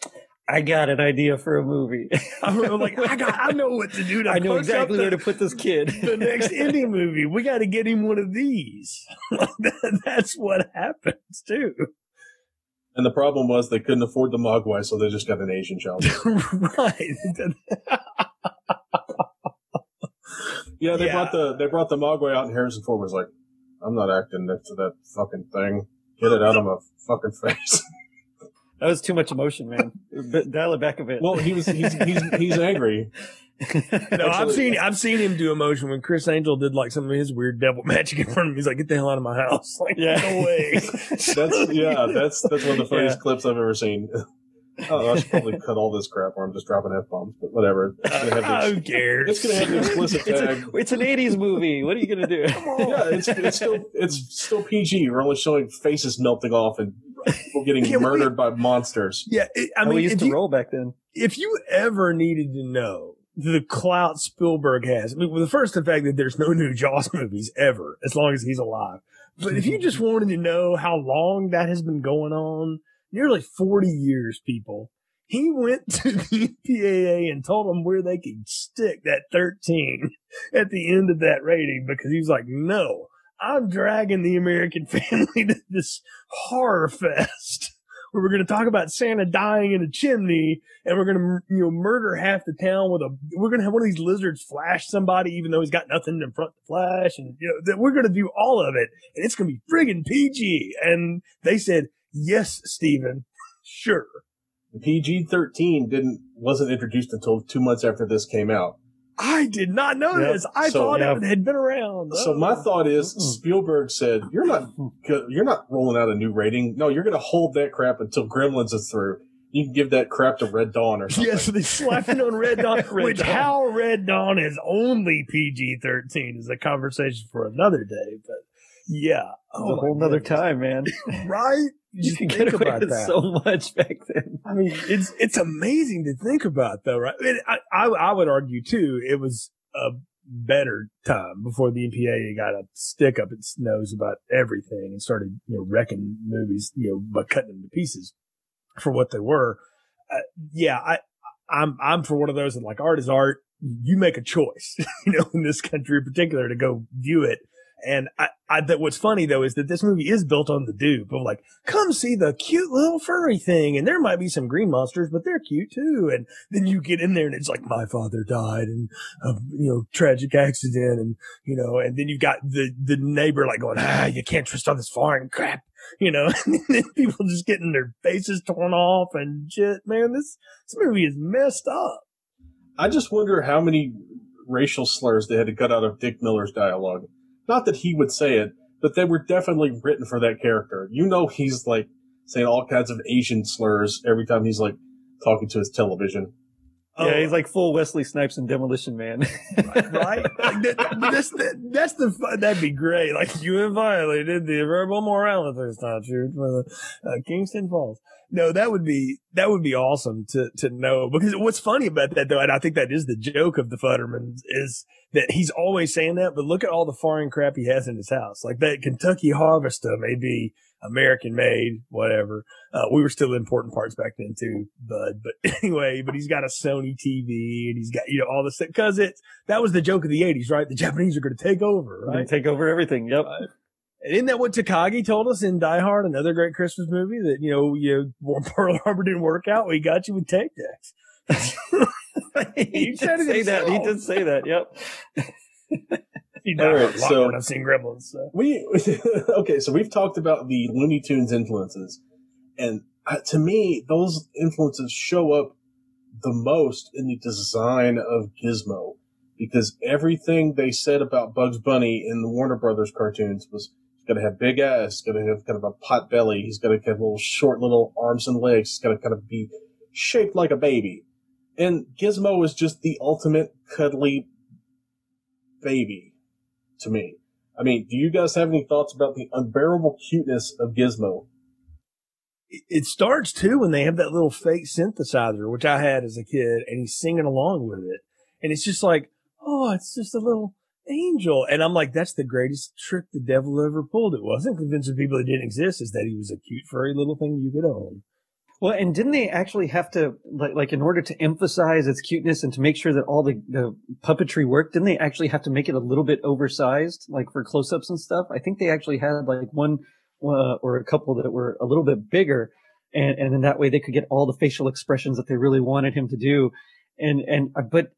"I got an idea for a movie." I'm like, I know what to do. I know exactly where to put this kid. The next indie movie, we got to get him one of these. That's what happens too. And the problem was they couldn't afford the Mogwai, so they just got an Asian child. Right. Yeah, they brought the Mogwai out, and Harrison Ford was like, "I'm not acting next to that fucking thing. Get it out of my fucking face." That was too much emotion, man. Dial it back a bit. Well, he's angry. No, I've seen him do emotion when Chris Angel did like some of his weird devil magic in front of me. He's like, "Get the hell out of my house!" Like, no way. That's one of the funniest clips I've ever seen. I should probably cut all this crap where I'm just dropping F-bombs, but whatever. Who cares? It's going to have an explicit tag. It's an 80s movie. What are you going to do? Yeah, it's still PG. We're only showing faces melting off and people getting murdered by monsters. Yeah, we used to roll back then. If you ever needed to know the clout Spielberg has, I mean, well, first, the fact that there's no new Jaws movies ever, as long as he's alive. But if you just wanted to know how long that has been going on, nearly 40 years, people. He went to the MPAA and told them where they could stick that 13 at the end of that rating, because he was like, "No, I'm dragging the American family to this horror fest where we're going to talk about Santa dying in a chimney, and we're going to murder half the town we're going to have one of these lizards flash somebody even though he's got nothing in front to flash, and that we're going to do all of it, and it's going to be friggin' PG." And they said, "Yes, Stephen. Sure." The PG-13 wasn't introduced until 2 months after this came out. I did not know this. I thought it had been around. So my thought is Spielberg said, "You're not rolling out a new rating. No, you're going to hold that crap until Gremlins is through. You can give that crap to Red Dawn or something." Yes, yeah, so they slapped it on Red Dawn. How Red Dawn is only PG-13 is a conversation for another day. But yeah, a whole nother time, man. Right. You can get away with so much back then. I mean, it's amazing to think about, though, right? I would argue too, it was a better time before the MPAA got a stick up its nose about everything and started, wrecking movies, by cutting them to pieces for what they were. I'm for one of those that, like, art is art. You make a choice, in this country in particular, to go view it. And I that what's funny though is that this movie is built on the dupe of like, come see the cute little furry thing, and there might be some green monsters, but they're cute too. And then you get in there, and it's like, my father died in a tragic accident, and and then you've got the neighbor like going, you can't trust all this foreign crap, and then people just getting their faces torn off and shit. Man, this movie is messed up. I just wonder how many racial slurs they had to cut out of Dick Miller's dialogue. Not that he would say it, but they were definitely written for that character. He's like saying all kinds of Asian slurs every time he's like talking to his television. Yeah, he's like full Wesley Snipes and Demolition Man. Right? Like that'd be great. Like, you have violated the verbal morality statute for the Kingston Falls. No, that would be awesome to know, because what's funny about that, though, and I think that is the joke of the Futtermans, is that he's always saying that, but look at all the foreign crap he has in his house. Like that Kentucky Harvester may be American made, whatever. We were still importing parts back then too, bud. But anyway, but he's got a Sony TV and he's got, you know, all this stuff. Cause that was the joke of the 80s, right? The Japanese are going to take over, right? Take over everything. Yep. Right. And isn't that what Takagi told us in Die Hard, another great Christmas movie, that, you know, Pearl Harbor didn't work out. We got you with Tech Decks. He did say that. He did say that. Yep. All right, so I've seen Gremlins. So. So we've talked about the Looney Tunes influences, and to me, those influences show up the most in the design of Gizmo, because everything they said about Bugs Bunny in the Warner Brothers cartoons was going to have big ass, going to have kind of a pot belly, he's going to have little short little arms and legs, he's going to kind of be shaped like a baby, and Gizmo is just the ultimate cuddly baby. To me, I mean, do you guys have any thoughts about the unbearable cuteness of Gizmo? It starts too when they have that little fake synthesizer, which I had as a kid, and he's singing along with it, and it's just like, oh, it's just a little angel, and I'm like, that's the greatest trick the devil ever pulled. It wasn't convincing people it didn't exist, is that he was a cute furry little thing you could own. Well, and didn't they actually have to, like, in order to emphasize its cuteness and to make sure that all the puppetry worked, didn't they actually have to make it a little bit oversized, like for close-ups and stuff? I think they actually had like one or a couple that were a little bit bigger, and then that way they could get all the facial expressions that they really wanted him to do. But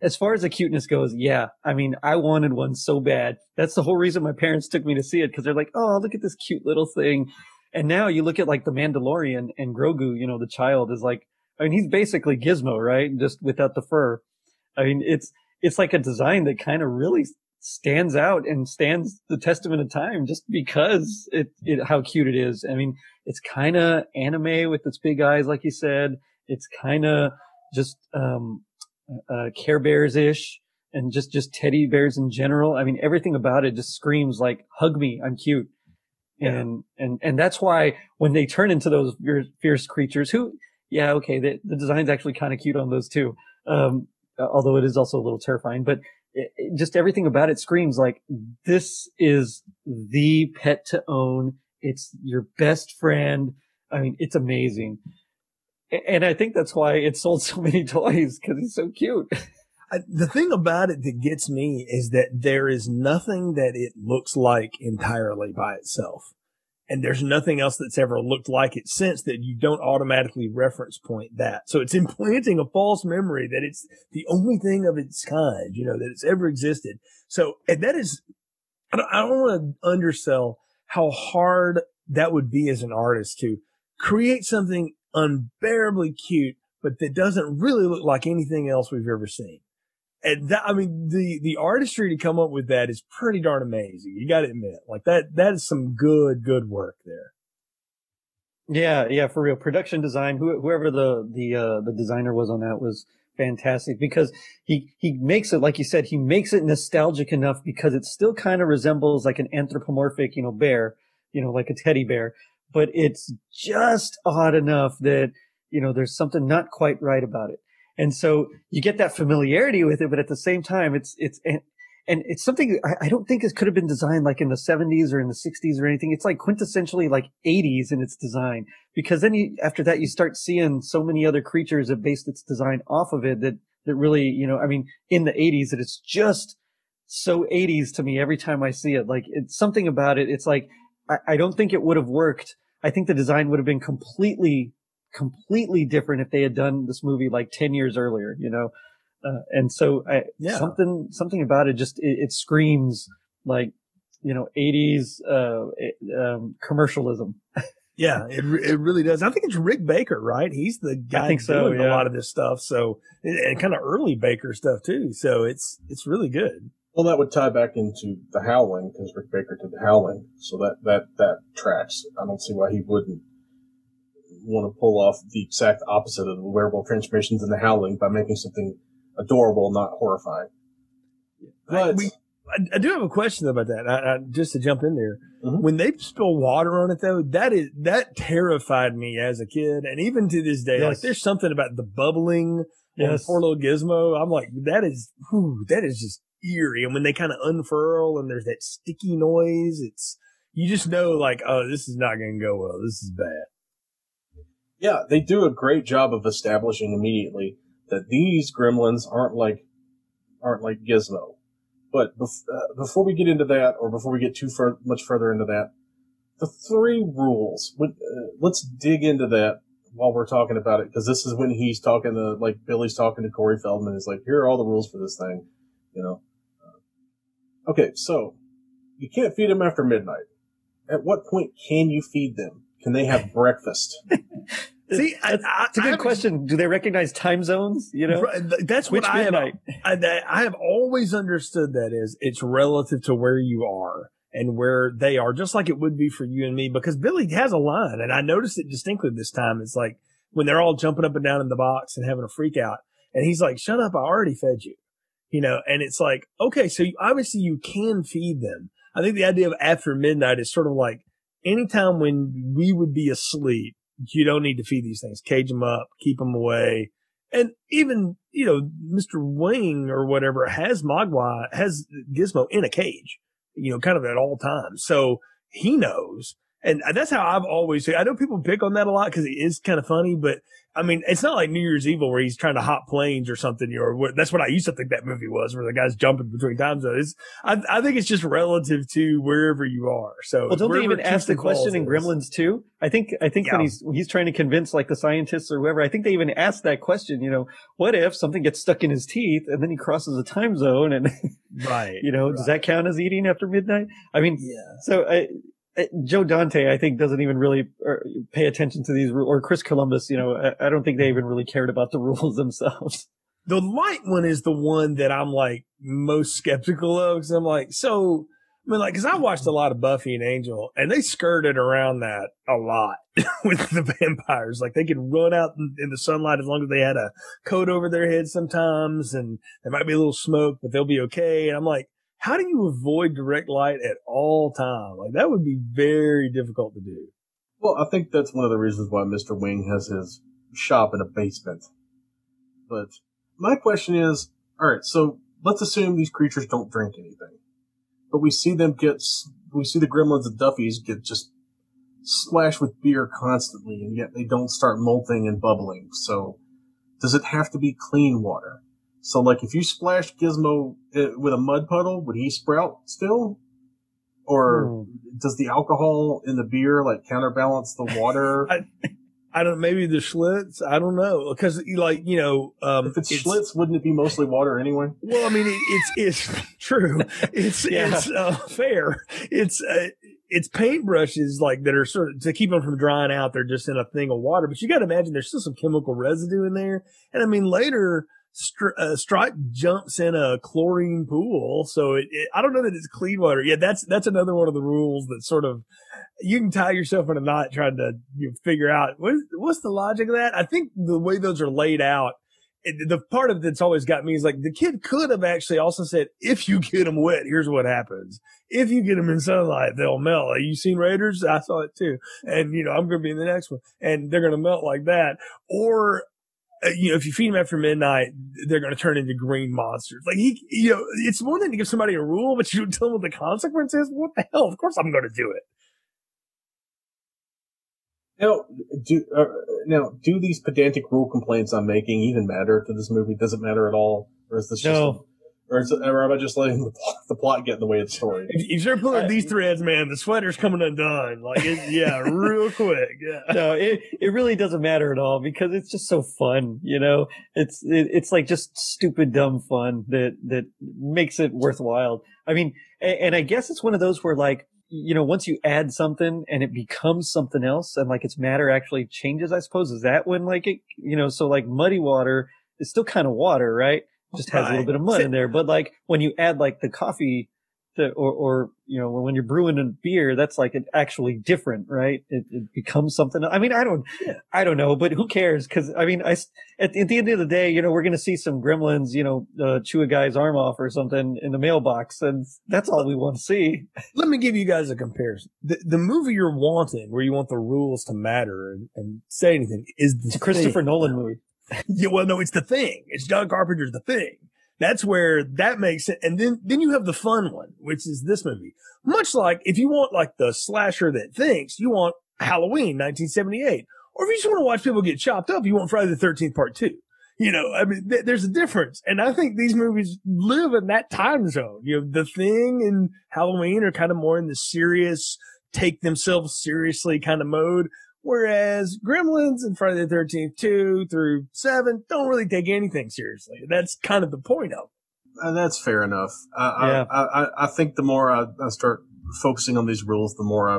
as far as the cuteness goes, yeah, I mean, I wanted one so bad. That's the whole reason my parents took me to see it, because they're like, oh, look at this cute little thing. And now you look at like the Mandalorian and Grogu, you know, the child is like, I mean, he's basically Gizmo, right? Just without the fur. I mean, it's like a design that kind of really stands out and stands the testament of time just because it how cute it is. I mean, it's kind of anime with its big eyes, like you said. It's kind of just Care Bears-ish and just teddy bears in general. I mean, everything about it just screams like, hug me, I'm cute. Yeah. And that's why when they turn into those fierce creatures, the design's actually kind of cute on those too, although it is also a little terrifying. But it just everything about it screams like, this is the pet to own. It's your best friend. I mean, it's amazing, and I think that's why it sold so many toys, because he's so cute. The thing about it that gets me is that there is nothing that it looks like entirely by itself. And there's nothing else that's ever looked like it since, that you don't automatically reference point that. So it's implanting a false memory that it's the only thing of its kind, you know, that it's ever existed. So, and that is, I don't want to undersell how hard that would be as an artist to create something unbearably cute, but that doesn't really look like anything else we've ever seen. And that, I mean, the artistry to come up with that is pretty darn amazing. You got to admit, like that is some good work there. Yeah, for real. Production design, whoever the designer was on that was fantastic, because he makes it, like you said, he makes it nostalgic enough because it still kind of resembles like an anthropomorphic, you know, bear, you know, like a teddy bear, but it's just odd enough that, you know, there's something not quite right about it. And so you get that familiarity with it, but at the same time, it's something I don't think it could have been designed like in the 70s or in the 60s or anything. It's like quintessentially like 80s in its design, because then after that, you start seeing so many other creatures that based its design off of it that really, you know, I mean, in the 80s, that it's just so 80s to me every time I see it. Like, it's something about it. It's like, I don't think it would have worked. I think the design would have been completely different if they had done this movie like 10 years earlier, you know? Something about it just, it screams like, you know, 80s commercialism. Yeah, it really does. I think it's Rick Baker, right? He's the guy doing a lot of this stuff. So, and kind of early Baker stuff too. So it's really good. Well, that would tie back into The Howling, because Rick Baker did The Howling. So that tracks. I don't see why he wouldn't want to pull off the exact opposite of the werewolf transformations in The Howling by making something adorable, not horrifying. But I do have a question about that. I just to jump in there, mm-hmm. when they spill water on it, though, that terrified me as a kid, and even to this day. Yes. Like, there's something about the bubbling on poor little Gizmo. I'm like, that is just eerie. And when they kind of unfurl and there's that sticky noise, you just know, like, oh, this is not going to go well. This is bad. Yeah, they do a great job of establishing immediately that these gremlins aren't like Gizmo. But before we get into that, or before we get much further into that, the three rules. Let's dig into that while we're talking about it, because this is when he's talking to, like, Billy's talking to Corey Feldman. He's like, here are all the rules for this thing, you know. Okay, so you can't feed them after midnight. At what point can you feed them? Can they have breakfast? See, it's a good question. Do they recognize time zones? You know, that's what I have always understood. That is, it's relative to where you are and where they are, just like it would be for you and me. Because Billy has a line, and I noticed it distinctly this time. It's like when they're all jumping up and down in the box and having a freak out, and he's like, "Shut up! I already fed you." You know, and it's like, okay, so obviously you can feed them. I think the idea of after midnight is sort of like any time when we would be asleep. You don't need to feed these things. Cage them up, keep them away. And even, you know, Mr. Wing or whatever has Gizmo in a cage, you know, kind of at all times. So he knows. And that's how I've always said. I know people pick on that a lot because it is kind of funny, but I mean, it's not like New Year's Evil where he's trying to hop planes or something. That's what I used to think that movie was, where the guy's jumping between time zones. I think it's just relative to wherever you are. So, well, don't they even ask the question in Gremlins 2? I think when he's trying to convince, like, the scientists or whoever, I think they even asked that question. You know, what if something gets stuck in his teeth and then he crosses a time zone and, right? You know, does that count as eating after midnight? I mean, yeah. So Joe Dante, I think, doesn't even really pay attention to these rules, or Chris Columbus, you know, I don't think they even really cared about the rules themselves. The light one is the one that I'm, like, most skeptical of, because I'm like, so, I mean, like, because I watched a lot of Buffy and Angel, and they skirted around that a lot with the vampires. Like, they could run out in the sunlight as long as they had a coat over their head sometimes, and there might be a little smoke, but they'll be okay. And I'm like, how do you avoid direct light at all times? Like, that would be very difficult to do. Well, I think that's one of the reasons why Mr. Wing has his shop in a basement. But my question is, all right, so let's assume these creatures don't drink anything. But we see the gremlins at Duffy's get just splashed with beer constantly, and yet they don't start molting and bubbling. So does it have to be clean water? So, like, if you splashed Gizmo with a mud puddle, would he sprout still? Or does the alcohol in the beer, like, counterbalance the water? I don't know. Maybe the Schlitz? I don't know. Because, like, you know... if it's Schlitz, wouldn't it be mostly water anyway? Well, I mean, it's true. It's fair. It's paintbrushes, like, that are sort of to keep them from drying out. They're just in a thing of water. But you got to imagine there's still some chemical residue in there. And, I mean, later... Stripe jumps in a chlorine pool, so I don't know that it's clean water. Yeah, that's another one of the rules that sort of you can tie yourself in a knot trying to figure out what's the logic of that. I think the way those are laid out, the part of that's always got me is like the kid could have actually also said, if you get them wet, here's what happens. If you get them in sunlight, they'll melt. Have you seen Raiders? I saw it too, and you know I'm going to be in the next one, and they're going to melt like that, or. You know, if you feed them after midnight, they're going to turn into green monsters. Like you know, it's one thing to give somebody a rule, but you don't tell them what the consequence is. What the hell? Of course, I'm going to do it. Now, do these pedantic rule complaints I'm making even matter to this movie? Does it matter at all, or is this just? No. Or am I just letting the plot get in the way of the story? If you're pulling these threads, man, the sweater's coming undone. Like, real quick. Yeah. No, it really doesn't matter at all because it's just so fun, you know? It's like just stupid, dumb fun that makes it worthwhile. I mean, and I guess it's one of those where, like, you know, once you add something and it becomes something else and, like, its matter actually changes, I suppose, is that when, like, it, you know, so, like, muddy water is still kind of water, right? Just has a little bit of mud in there. But, like, when you add, like, the coffee or you know, when you're brewing a beer, that's like it actually different, right? It becomes something. I mean, I don't know, but who cares? Because I mean, at the end of the day, you know, we're gonna see some gremlins, you know, chew a guy's arm off or something in the mailbox, and that's all we want to see. Let me give you guys a comparison. The movie you're wanting, where you want the rules to matter and say anything, is the Christopher Nolan movie. Yeah, well, no, it's The Thing. It's John Carpenter's The Thing. That's where that makes it. And then you have the fun one, which is this movie. Much like if you want like the slasher that thinks, you want Halloween 1978. Or if you just want to watch people get chopped up, you want Friday the 13th Part 2. You know, I mean, there's a difference. And I think these movies live in that time zone. You know, The Thing and Halloween are kind of more in the serious, take themselves seriously kind of mode. Whereas Gremlins and Friday the 13th 2 through 7 don't really take anything seriously. That's kind of the point of it. That's fair enough. Yeah. I think the more I start focusing on these rules, the more I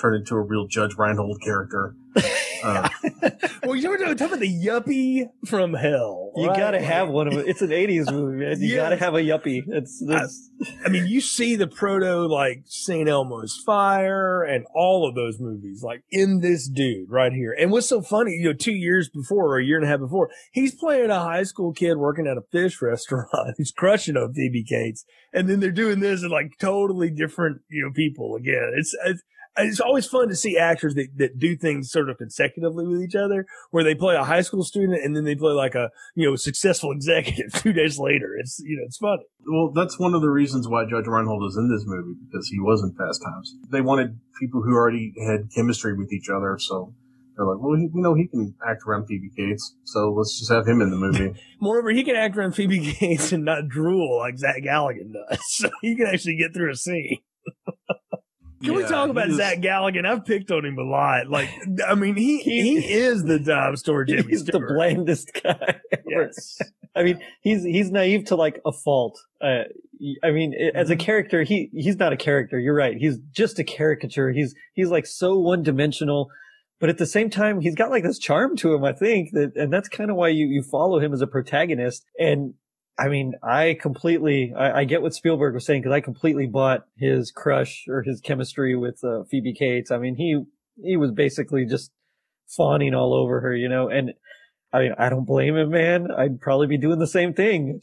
turn into a real Judge Reinhold character. Well, you were talking about the yuppie from hell. You right? Gotta have one of them. It's an 80s movie, man. You gotta have a yuppie. I mean, you see the proto like St. Elmo's Fire and all of those movies like in this dude right here. And what's so funny, you know, 2 years before or a year and a half before, he's playing a high school kid working at a fish restaurant who's crushing on Phoebe Cates. And then they're doing this and like totally different, you know, people again. It's always fun to see actors that do things sort of consecutively with each other, where they play a high school student and then they play like a, you know, successful executive 2 days later. It's, you know, it's funny. Well, that's one of the reasons why Judge Reinhold is in this movie, because he was in Fast Times. They wanted people who already had chemistry with each other, so they're like, well, we know he can act around Phoebe Cates, so let's just have him in the movie. Moreover, he can act around Phoebe Cates and not drool like Zach Galligan does, so he can actually get through a scene. Can we talk about Zach Galligan? I've picked on him a lot. Like, I mean, he is the dime store Jimmy Stewart. He's the blandest guy. Yes. I mean, he's naive to like a fault. I mean, as a character, he's not a character. You're right. He's just a caricature. He's like so one dimensional, but at the same time, he's got like this charm to him, I think, and that's kind of why you follow him as a protagonist. And I mean, I get what Spielberg was saying, because I completely bought his crush or his chemistry with Phoebe Cates. I mean, he was basically just fawning all over her, you know, and I mean, I don't blame him, man. I'd probably be doing the same thing.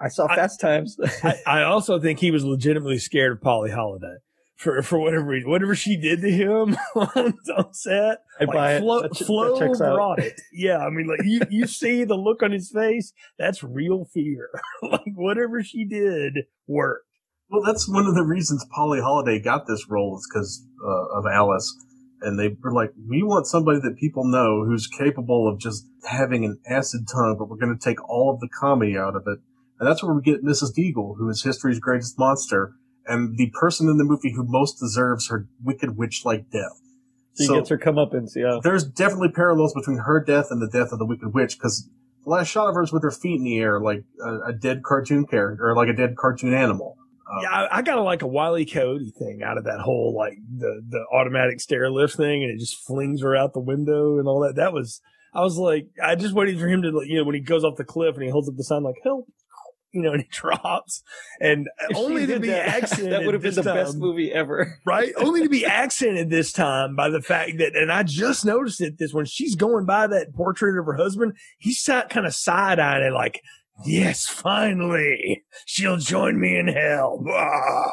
I saw Fast Times. I also think he was legitimately scared of Polly Holiday. For whatever reason, whatever she did to him on set, like Flo brought it. Yeah, I mean, like you see the look on his face. That's real fear. Like whatever she did worked. Well, that's one of the reasons Polly Holiday got this role, is because of Alice, and they were like, we want somebody that people know who's capable of just having an acid tongue, but we're going to take all of the comedy out of it, and that's where we get Mrs. Deagle, who is history's greatest monster. And the person in the movie who most deserves her wicked witch-like death. So gets her comeuppance, yeah. There's definitely parallels between her death and the death of the wicked witch, because the last shot of her is with her feet in the air, like a dead cartoon character, or like a dead cartoon animal. Yeah, I got like a Wile E. Coyote thing out of that whole, like, the automatic stair lift thing, and it just flings her out the window and all that. I was like, I just waited for him to, you know, when he goes off the cliff and he holds up the sign like, help. You know, and it drops, and only to be accented. That would have been the best movie ever, right? Only to be accented this time by the fact that, and I just noticed it when she's going by that portrait of her husband, he's kind of side-eyed and like, yes, finally, she'll join me in hell. Ah.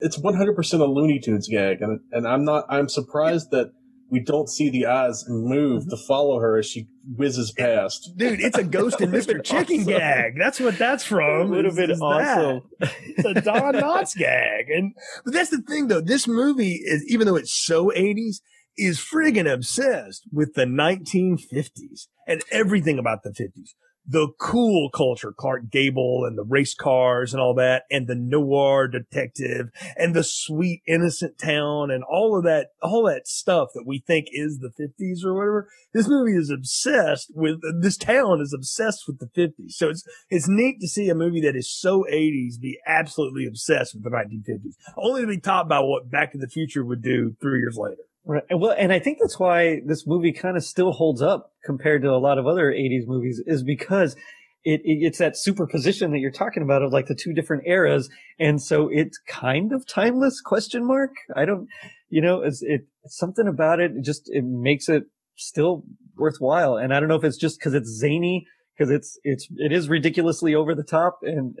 It's 100% a Looney Tunes gag, and I'm surprised that we don't see the eyes move to follow her as she whizzes past. Dude, it's a Ghost and Mr. Chicken awesome. Gag. That's what that's from. It would have been awesome. It's a Don Knotts gag. But that's the thing, though. This movie, is, even though it's so 80s, is friggin' obsessed with the 1950s and everything about the 50s. The cool culture, Clark Gable and the race cars and all that, and the noir detective and the sweet innocent town and all that stuff that we think is the 50s or whatever. This movie is obsessed with, this town is obsessed with the 50s. So it's neat to see a movie that is so 80s be absolutely obsessed with the 1950s, only to be topped by what Back to the Future would do 3 years later. Right. Well, and I think that's why this movie kind of still holds up compared to a lot of other 80s movies, is because it's that superposition that you're talking about of like the two different eras. And so it's kind of timeless ? It's something about it. It makes it still worthwhile. And I don't know if it's just because it's zany, because it is ridiculously over the top and,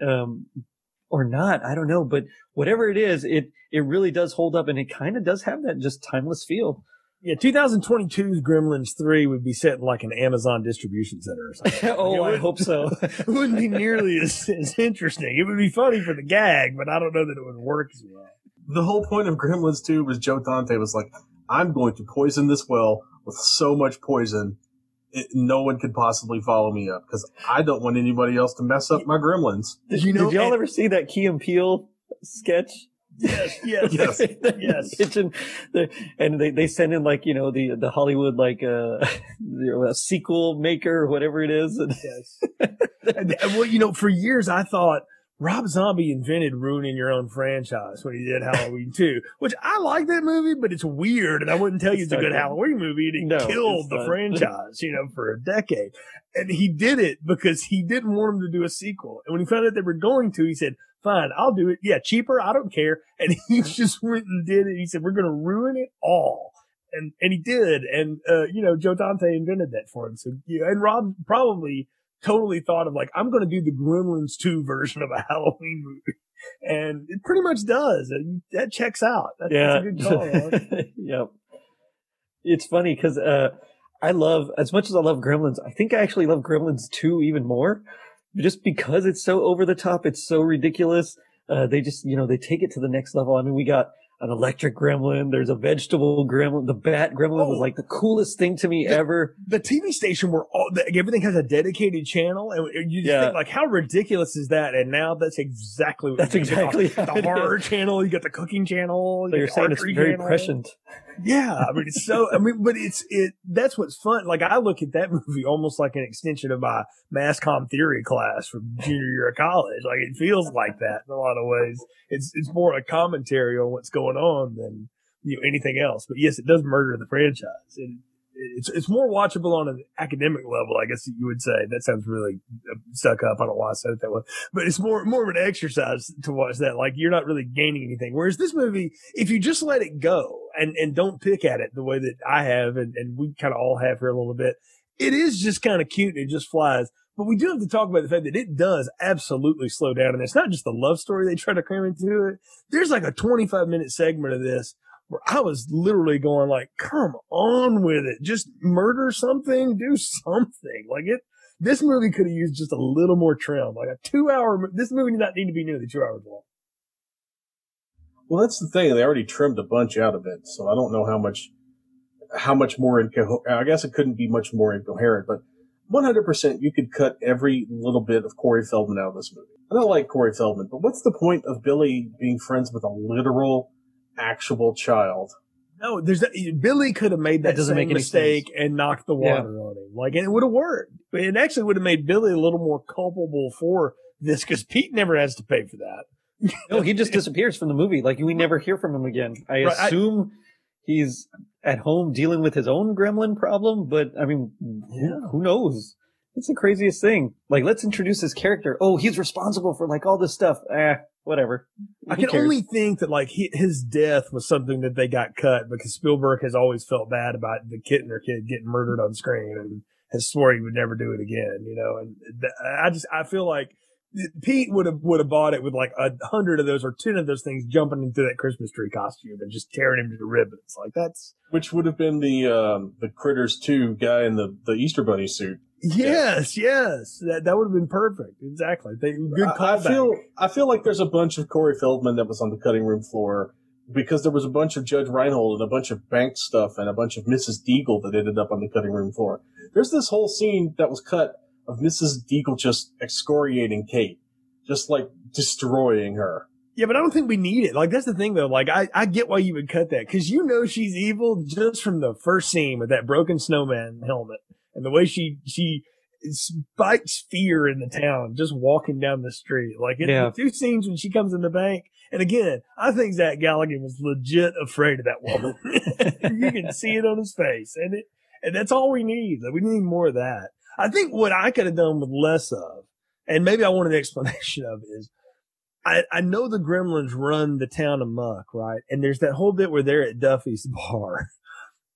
or not. I don't know, but whatever it is, it really does hold up, and it kind of does have that just timeless feel. Yeah, 2022's Gremlins 3 would be set in like an Amazon distribution center or something. I hope so. It wouldn't be nearly as interesting. It would be funny for the gag, but I don't know that it would work as well. The whole point of Gremlins 2 was Joe Dante was like, I'm going to poison this well with so much poison, no one could possibly follow me up, because I don't want anybody else to mess up my gremlins. Did y'all ever see that Key and Peele sketch? Yes. Yes. Kitchen, and they send in like, the Hollywood, like, a sequel maker or whatever it is. Yes. Well, for years I thought Rob Zombie invented ruining your own franchise when he did Halloween 2, which I like that movie, but it's weird, and I wouldn't tell you it's a good Halloween movie. And it killed the franchise, for a decade. And he did it because he didn't want him to do a sequel. And when he found out they were going to, he said, fine, I'll do it. Yeah, cheaper, I don't care. And he just went and did it. He said, we're going to ruin it all. And he did. And, Joe Dante invented that for him. So, and Rob probably totally thought of like, I'm going to do the Gremlins 2 version of a Halloween movie. And it pretty much does. That checks out. That's a good call. Yep. It's funny because as much as I love Gremlins, I think I actually love Gremlins 2 even more, just because it's so over the top. It's so ridiculous. They just, they take it to the next level. I mean, we got an electric gremlin. There's a vegetable gremlin. The bat gremlin was like the coolest thing to me ever. The TV station where everything has a dedicated channel, and you just think like, how ridiculous is that? And now that's exactly what the horror channel. You got the cooking channel. So you're saying it's very channel. Prescient. Yeah, that's what's fun. Like, I look at that movie almost like an extension of my mass comm theory class from junior year of college. Like, it feels like that in a lot of ways. It's more a commentary on what's going on than anything else. But yes, it does murder the franchise, and it's more watchable on an academic level, I guess you would say. That sounds really stuck up. I don't know why I said it that way, but it's more of an exercise to watch that. Like, you're not really gaining anything. Whereas this movie, if you just let it go and don't pick at it the way that I have, and we kind of all have here a little bit, it is just kind of cute and it just flies. But we do have to talk about the fact that it does absolutely slow down. And it's not just the love story they try to cram into it. There's like a 25-minute segment of this where I was literally going like, come on with it. Just murder something, do something. Like, this movie could have used just a little more trim. Like this movie did not need to be nearly 2 hours long. Well, that's the thing. They already trimmed a bunch out of it. So I don't know how much more incoherent. I guess it couldn't be much more incoherent, but 100% you could cut every little bit of Corey Feldman out of this movie. I don't like Corey Feldman, but what's the point of Billy being friends with a literal, actual child? No, Billy could have made that same mistake and knocked the water on him. Like, and it would have worked. It actually would have made Billy a little more culpable for this, because Pete never has to pay for that. No, he just disappears from the movie. Like, we never hear from him again. I assume he's at home dealing with his own gremlin problem, but I mean, who knows? It's the craziest thing. Like, let's introduce his character. Oh, he's responsible for like all this stuff. Whatever. I can only think that like his death was something that they got cut, because Spielberg has always felt bad about the Kittner kid getting murdered on screen and has swore he would never do it again. And I feel like Pete would have bought it with like 100 of those or 10 of those things jumping into that Christmas tree costume and just tearing him to the ribbons. Like, that's which would have been the Critters 2 guy in the Easter Bunny suit. Yes. That would have been perfect. Exactly. Good callback. I feel like there's a bunch of Corey Feldman that was on the cutting room floor, because there was a bunch of Judge Reinhold and a bunch of bank stuff and a bunch of Mrs. Deagle that ended up on the cutting room floor. There's this whole scene that was cut of Mrs. Deagle just excoriating Kate, just like destroying her. Yeah, but I don't think we need it. Like, that's the thing, though. Like, I get why you would cut that, because she's evil just from the first scene with that broken snowman helmet and the way she spikes fear in the town just walking down the street. Like, the two scenes when she comes in the bank. And again, I think Zach Galligan was legit afraid of that woman. You can see it on his face. And that's all we need. Like, we need more of that. I think what I could have done with less of and maybe I want an explanation of it, is I know the Gremlins run the town amok, right? And there's that whole bit where they're at Duffy's bar.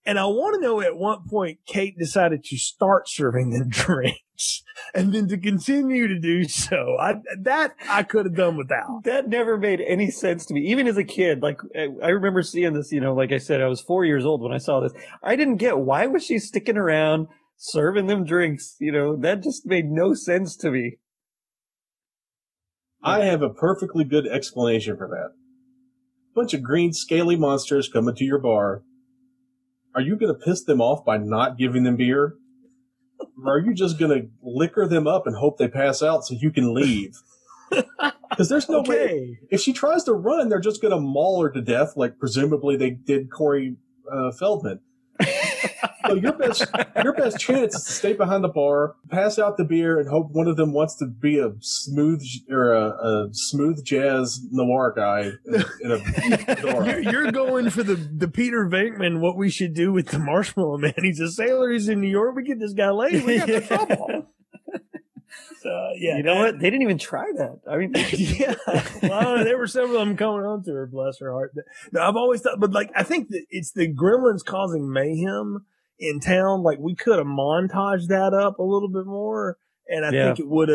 And I want to know, at what point Kate decided to start serving them drinks and then to continue to do so. I could have done without. That never made any sense to me. Even as a kid, like, I remember seeing this, you know, like I said, I was 4 years old when I saw this. I didn't get, why was she sticking around serving them drinks? You know, that just made no sense to me. I have a perfectly good explanation for that. Bunch of green, scaly monsters coming to your bar. Are you going to piss them off by not giving them beer? Or are you just going to liquor them up and hope they pass out so you can leave? Because there's no way. If she tries to run, they're just going to maul her to death, like presumably they did Corey Feldman. So your best chance is to stay behind the bar, pass out the beer, and hope one of them wants to be a smooth or a smooth jazz noir guy in a door. You're going for the Peter Venkman. What we should do with the Marshmallow Man? He's a sailor. He's in New York. We get this guy laid. We got the trouble. So, yeah, you know what? They didn't even try that. I mean, yeah. Well, there were several of them coming on to her. Bless her heart. No, I've always thought, but like, I think that it's the Gremlins causing mayhem in town. Like, we could have montaged that up a little bit more, and I think it would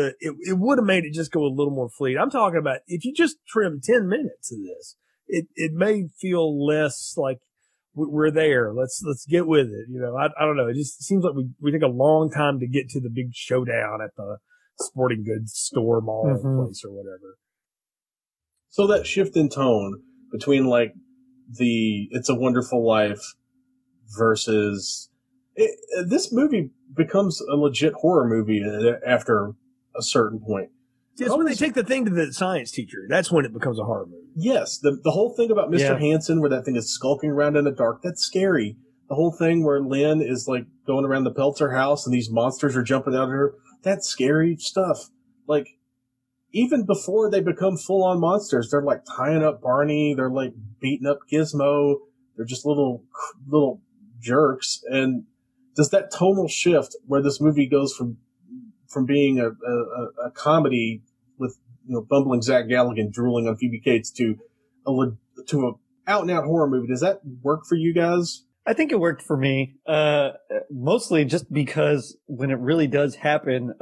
have made it just go a little more fleet. I'm talking about if you just trim 10 minutes of this, it may feel less like we're there. Let's get with it. You know, I don't know. It just seems like we take a long time to get to the big showdown at the sporting goods store, mall, place, or whatever. So that shift in tone between like the It's a Wonderful Life versus this movie becomes a legit horror movie after a certain point. It's when they take the thing to the science teacher. That's when it becomes a horror movie. Yes. The whole thing about Mr. Hansen, where that thing is skulking around in the dark, that's scary. The whole thing where Lynn is like going around the Peltzer house and these monsters are jumping out at her, that's scary stuff. Like, even before they become full-on monsters, they're like tying up Barney. They're like beating up Gizmo. They're just little jerks. And does that tonal shift where this movie goes from being a comedy with, you know, bumbling Zach Galligan drooling on Phoebe Cates to a out and out horror movie, does that work for you guys? I think it worked for me, mostly just because when it really does happen,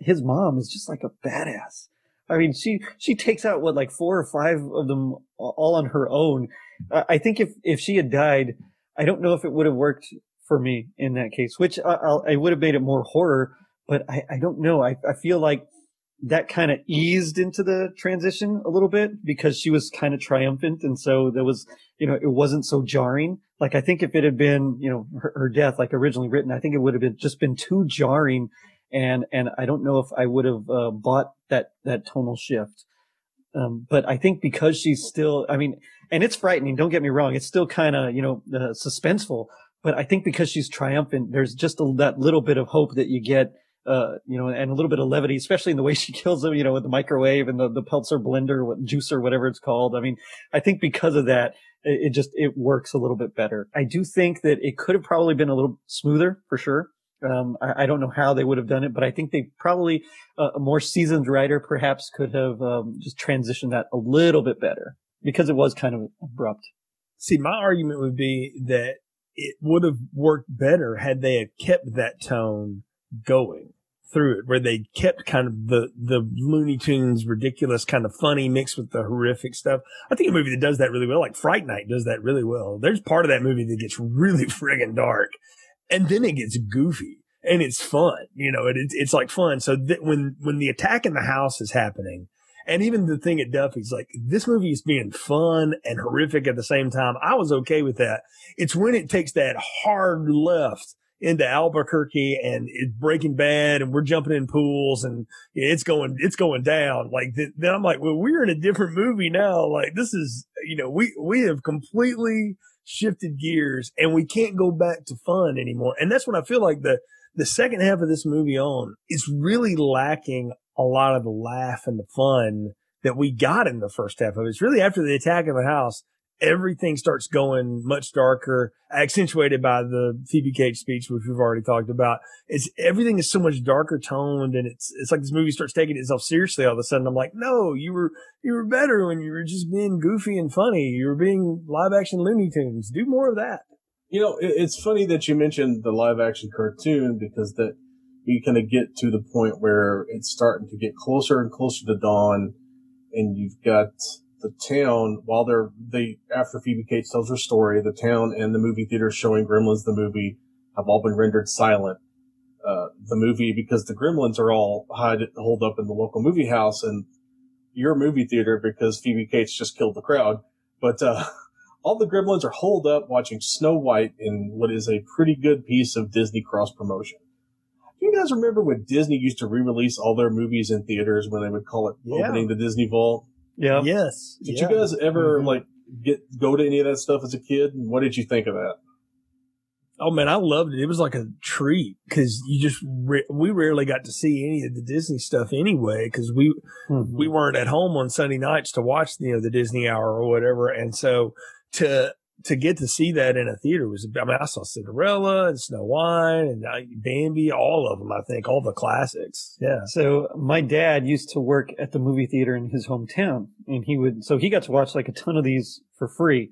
his mom is just like a badass. I mean, she takes out what, like 4 or 5 of them all on her own. I think if she had died, I don't know if it would have worked for me in that case, which I would have made it more horror, but I don't know. I feel like that kind of eased into the transition a little bit because she was kind of triumphant. And so there was, you know, it wasn't so jarring. Like, I think if it had been, you know, her death, like originally written, I think it would have been just been too jarring. And I don't know if I would have bought that tonal shift. But I think because she's still, I mean, and it's frightening, don't get me wrong. It's still kind of, you know, suspenseful, but I think because she's triumphant, there's just that little bit of hope that you get, you know, and a little bit of levity, especially in the way she kills them, you know, with the microwave and the Peltzer blender, juicer, whatever it's called. I mean, I think because of that, it works a little bit better. I do think that it could have probably been a little smoother for sure. I don't know how they would have done it, but I think they probably, a more seasoned writer perhaps could have just transitioned that a little bit better because it was kind of abrupt. See, my argument would be that it would have worked better had they had kept that tone going through it, where they kept kind of the Looney Tunes ridiculous kind of funny mixed with the horrific stuff. I think a movie that does that really well, like Fright Night does that really well. There's part of that movie that gets really friggin' dark. And then it gets goofy and it's fun, you know, it's like fun. So when the attack in the house is happening, and even the thing at Duffy's, like, this movie is being fun and horrific at the same time. I was okay with that. It's when it takes that hard left into Albuquerque and it's Breaking Bad and we're jumping in pools and it's going down. Like, then I'm like, well, we're in a different movie now. Like, this is, you know, we have completely shifted gears and we can't go back to fun anymore. And that's what I feel like the second half of this movie on is really lacking a lot of the laugh and the fun that we got in the first half of it. It's really after the attack of the house everything starts going much darker, accentuated by the Phoebe Cates speech, which we've already talked about. It's everything is so much darker toned, and it's like this movie starts taking itself seriously all of a sudden. I'm like, no, you were better when you were just being goofy and funny. You were being live action Looney Tunes. Do more of that. You know, it's funny that you mentioned the live action cartoon, because that we kind of get to the point where it's starting to get closer and closer to dawn, and you've got the town, while after Phoebe Cates tells her story, the town and the movie theater showing Gremlins the movie have all been rendered silent. The movie, because the Gremlins are all holed up in the local movie house, and your movie theater, because Phoebe Cates just killed the crowd. But all the Gremlins are holed up watching Snow White in what is a pretty good piece of Disney cross-promotion. Do you guys remember when Disney used to re-release all their movies in theaters when they would call it Opening the Disney Vault? Yeah. Yes. Did you guys ever go to any of that stuff as a kid? What did you think of that? Oh man, I loved it. It was like a treat, because you just we rarely got to see any of the Disney stuff anyway, because we weren't at home on Sunday nights to watch the Disney Hour or whatever, and so to get to see that in a theater was. I mean, I saw Cinderella and Snow White and Bambi, all of them. I think all the classics. Yeah. So my dad used to work at the movie theater in his hometown, and he got to watch like a ton of these for free.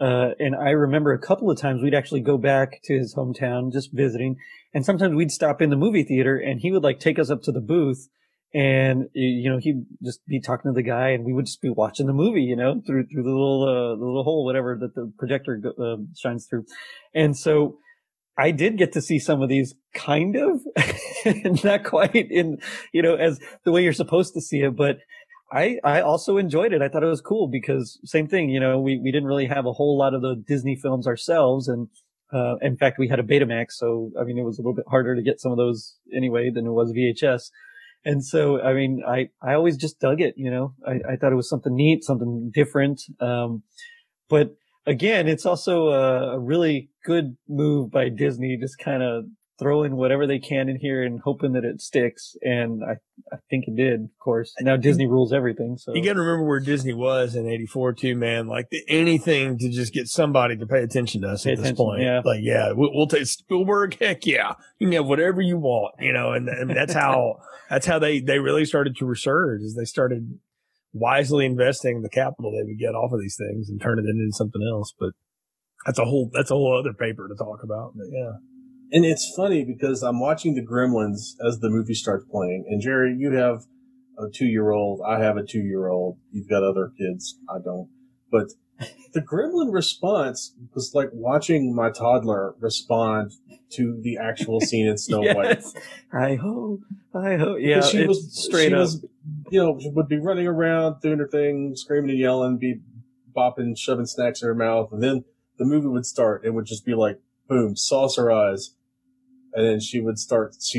And I remember a couple of times we'd actually go back to his hometown just visiting, and sometimes we'd stop in the movie theater, and he would like take us up to the booth, and he'd just be talking to the guy, and we would just be watching the movie, through the little hole, whatever, that the projector shines through. And so I did get to see some of these, kind of, not quite in as the way you're supposed to see it, but. I also enjoyed it. I thought it was cool because same thing, we didn't really have a whole lot of the Disney films ourselves. And, in fact, we had a Betamax. So, I mean, it was a little bit harder to get some of those anyway than it was VHS. And so, I mean, I always just dug it, I thought it was something neat, something different. But again, it's also a really good move by Disney, just kind of throwing whatever they can in here and hoping that it sticks. And I think it did, of course. Now Disney rules everything. So you got to remember where Disney was in 84 too, man. Like anything to just get somebody to pay attention to us at this point. Yeah. Like, yeah, we'll take Spielberg. Heck yeah. You can have whatever you want, and that's how, they really started to resurge, as they started wisely investing the capital they would get off of these things and turn it into something else. But that's a whole other paper to talk about. But yeah. And it's funny because I'm watching the Gremlins as the movie starts playing. And Jerry, you have a 2-year-old. I have a 2-year-old. You've got other kids. I don't. But the Gremlin response was like watching my toddler respond to the actual scene in Snow White. I hope. Yeah, she was straight up. She would be running around, doing her thing, screaming and yelling, be bopping, shoving snacks in her mouth. And then the movie would start. It would just be like, boom, saucer eyes. And then she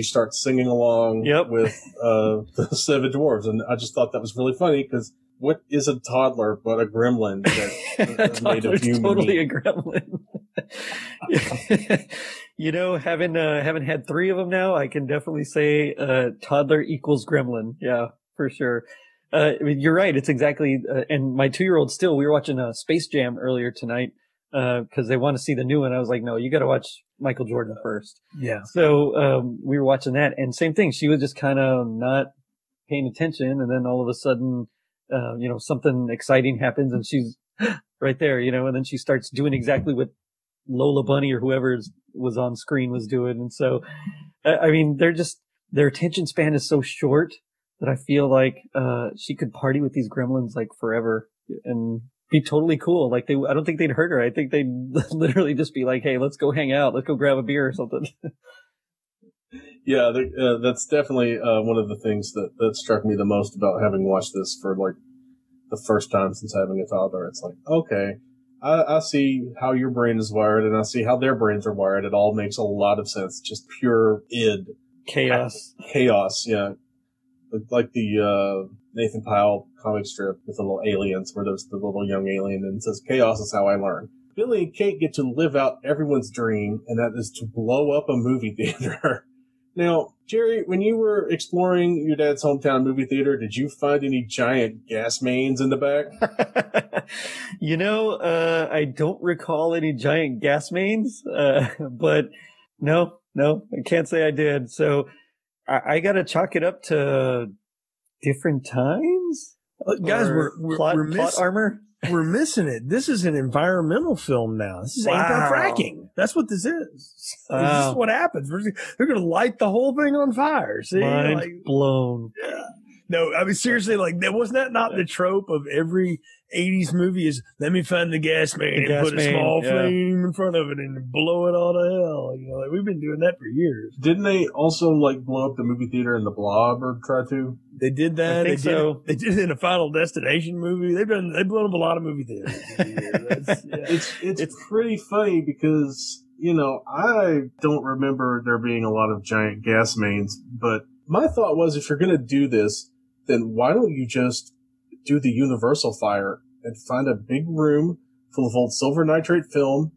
starts singing along with the Seven Dwarves. And I just thought that was really funny, because what is a toddler but a gremlin that's made of human totally meat? A gremlin. Having had 3 of them now, I can definitely say toddler equals gremlin. Yeah, for sure. You're right. It's exactly and my 2-year-old still, we were watching Space Jam earlier tonight. Because they want to see the new one. I was like, no, you got to watch Michael Jordan first. Yeah. So we were watching that, and same thing. She was just kind of not paying attention, and then all of a sudden, something exciting happens, and she's right there, and then she starts doing exactly what Lola Bunny or whoever was on screen was doing. And so, I mean, their attention span is so short that I feel like she could party with these gremlins like forever, and be totally cool. Like I don't think they'd hurt her. I think they'd literally just be like, "Hey, let's go hang out. Let's go grab a beer or something." Yeah, that's definitely one of the things that struck me the most about having watched this for like the first time since having a toddler. It's like, okay, I see how your brain is wired, and I see how their brains are wired. It all makes a lot of sense. Just pure id chaos. Yeah, like the Nathan Powell comic strip with the little aliens, where there's the little young alien and it says, "Chaos is how I learn." Billy and Kate get to live out everyone's dream, and that is to blow up a movie theater. Now, Jerry, when you were exploring your dad's hometown movie theater, did you find any giant gas mains in the back? You know, I don't recall any giant gas mains, but no, I can't say I did. So I got to chalk it up to different times. Guys, we're plot armor. We're missing it. This is an environmental film now. This is anti-fracking. That's what this is. Wow. This is what happens. They're going to light the whole thing on fire. See? Mind blown. Yeah. No, I mean, seriously, like, wasn't that not the trope of every 80s movie is, let me find the gas main and put a small flame in front of it and blow it all to hell. You know, like, we've been doing that for years. Didn't they also, like, blow up the movie theater in The Blob or try to? They did that. They did it in a Final Destination movie. They've blown up a lot of movie theaters. It's pretty funny because, you know, I don't remember there being a lot of giant gas mains, but my thought was, if you're going to do this, then why don't you just do the universal fire and find a big room full of old silver nitrate film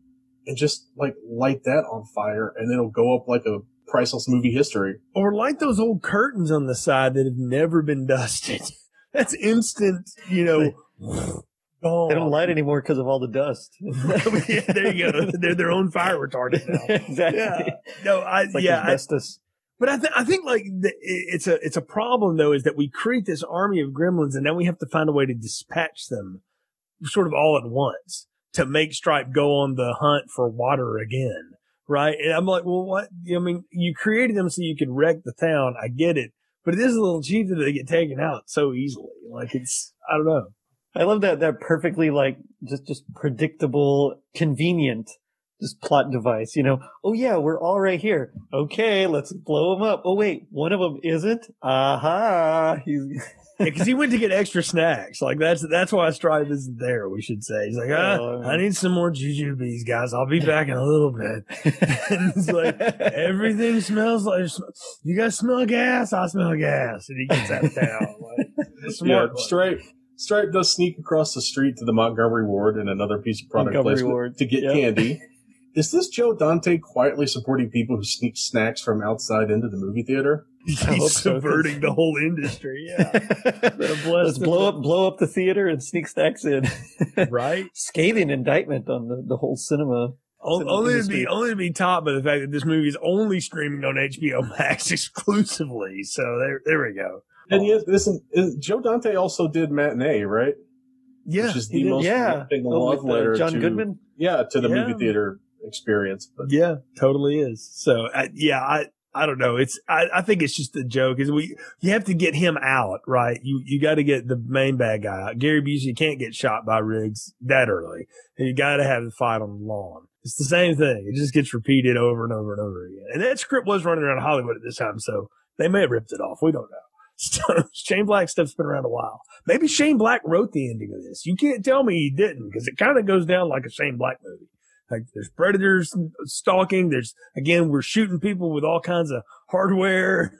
and just, like, light that on fire, and it'll go up like a priceless movie history. Or light those old curtains on the side that have never been dusted. That's instant, you know. Oh. They don't light anymore because of all the dust. Yeah, there you go. They're their own fire retardant now. Exactly. Yeah. No, asbestos. But I think like it's a problem though, is that we create this army of gremlins and then we have to find a way to dispatch them sort of all at once to make Stripe go on the hunt for water again. Right. And I'm like, well, what? I mean, you created them so you could wreck the town. I get it. But it is a little cheap that they get taken out so easily. Like, it's, I don't know. I love that perfectly, like, just predictable, convenient. This plot device, you know, oh yeah, we're all right here. Okay, let's blow them up. Oh wait, one of them isn't? Aha. Because he went to get extra snacks. Like, that's why Stripe isn't there, we should say. He's like, I need some more jujubes, guys. I'll be back in a little bit. And it's like, everything smells like, you guys smell gas? I smell gas. And he gets out of town. Like, smart. Yeah, Stripe does sneak across the street to the Montgomery Ward and another piece of product placement to get candy. Is this Joe Dante quietly supporting people who sneak snacks from outside into the movie theater? He's subverting the whole industry. Yeah, let's blow up the theater and sneak snacks in. Right, scathing indictment on the whole cinema. Only to be topped by the fact that this movie is only streaming on HBO Max exclusively. So there we go. And yes, listen, Joe Dante also did Matinee, right? Yeah, which is the most thing love letter John Goodman. Yeah, to the movie theater experience. But. Yeah, totally is. So, I don't know. It's I think it's just a joke. Is you have to get him out, right? You got to get the main bad guy out. Gary Busey can't get shot by Riggs that early. And you got to have the fight on the lawn. It's the same thing. It just gets repeated over and over and over again. And that script was running around Hollywood at this time, so they may have ripped it off. We don't know. Shane Black stuff's been around a while. Maybe Shane Black wrote the ending of this. You can't tell me he didn't, because it kind of goes down like a Shane Black movie. Like, there's predators stalking. There's, again, we're shooting people with all kinds of hardware.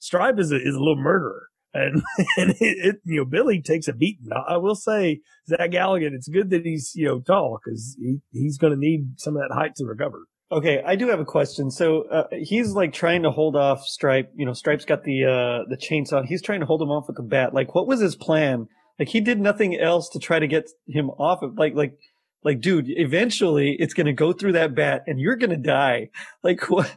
Stripe is a little murderer, and you know, Billy takes a beating. I will say, Zach Galligan, it's good that he's, you know, tall, because he's going to need some of that height to recover. Okay, I do have a question. So he's like trying to hold off Stripe. You know, Stripe's got the chainsaw. He's trying to hold him off with the bat. Like, what was his plan? Like, he did nothing else to try to get him off of. Like, dude, eventually it's gonna go through that bat, and you're gonna die. Like, what?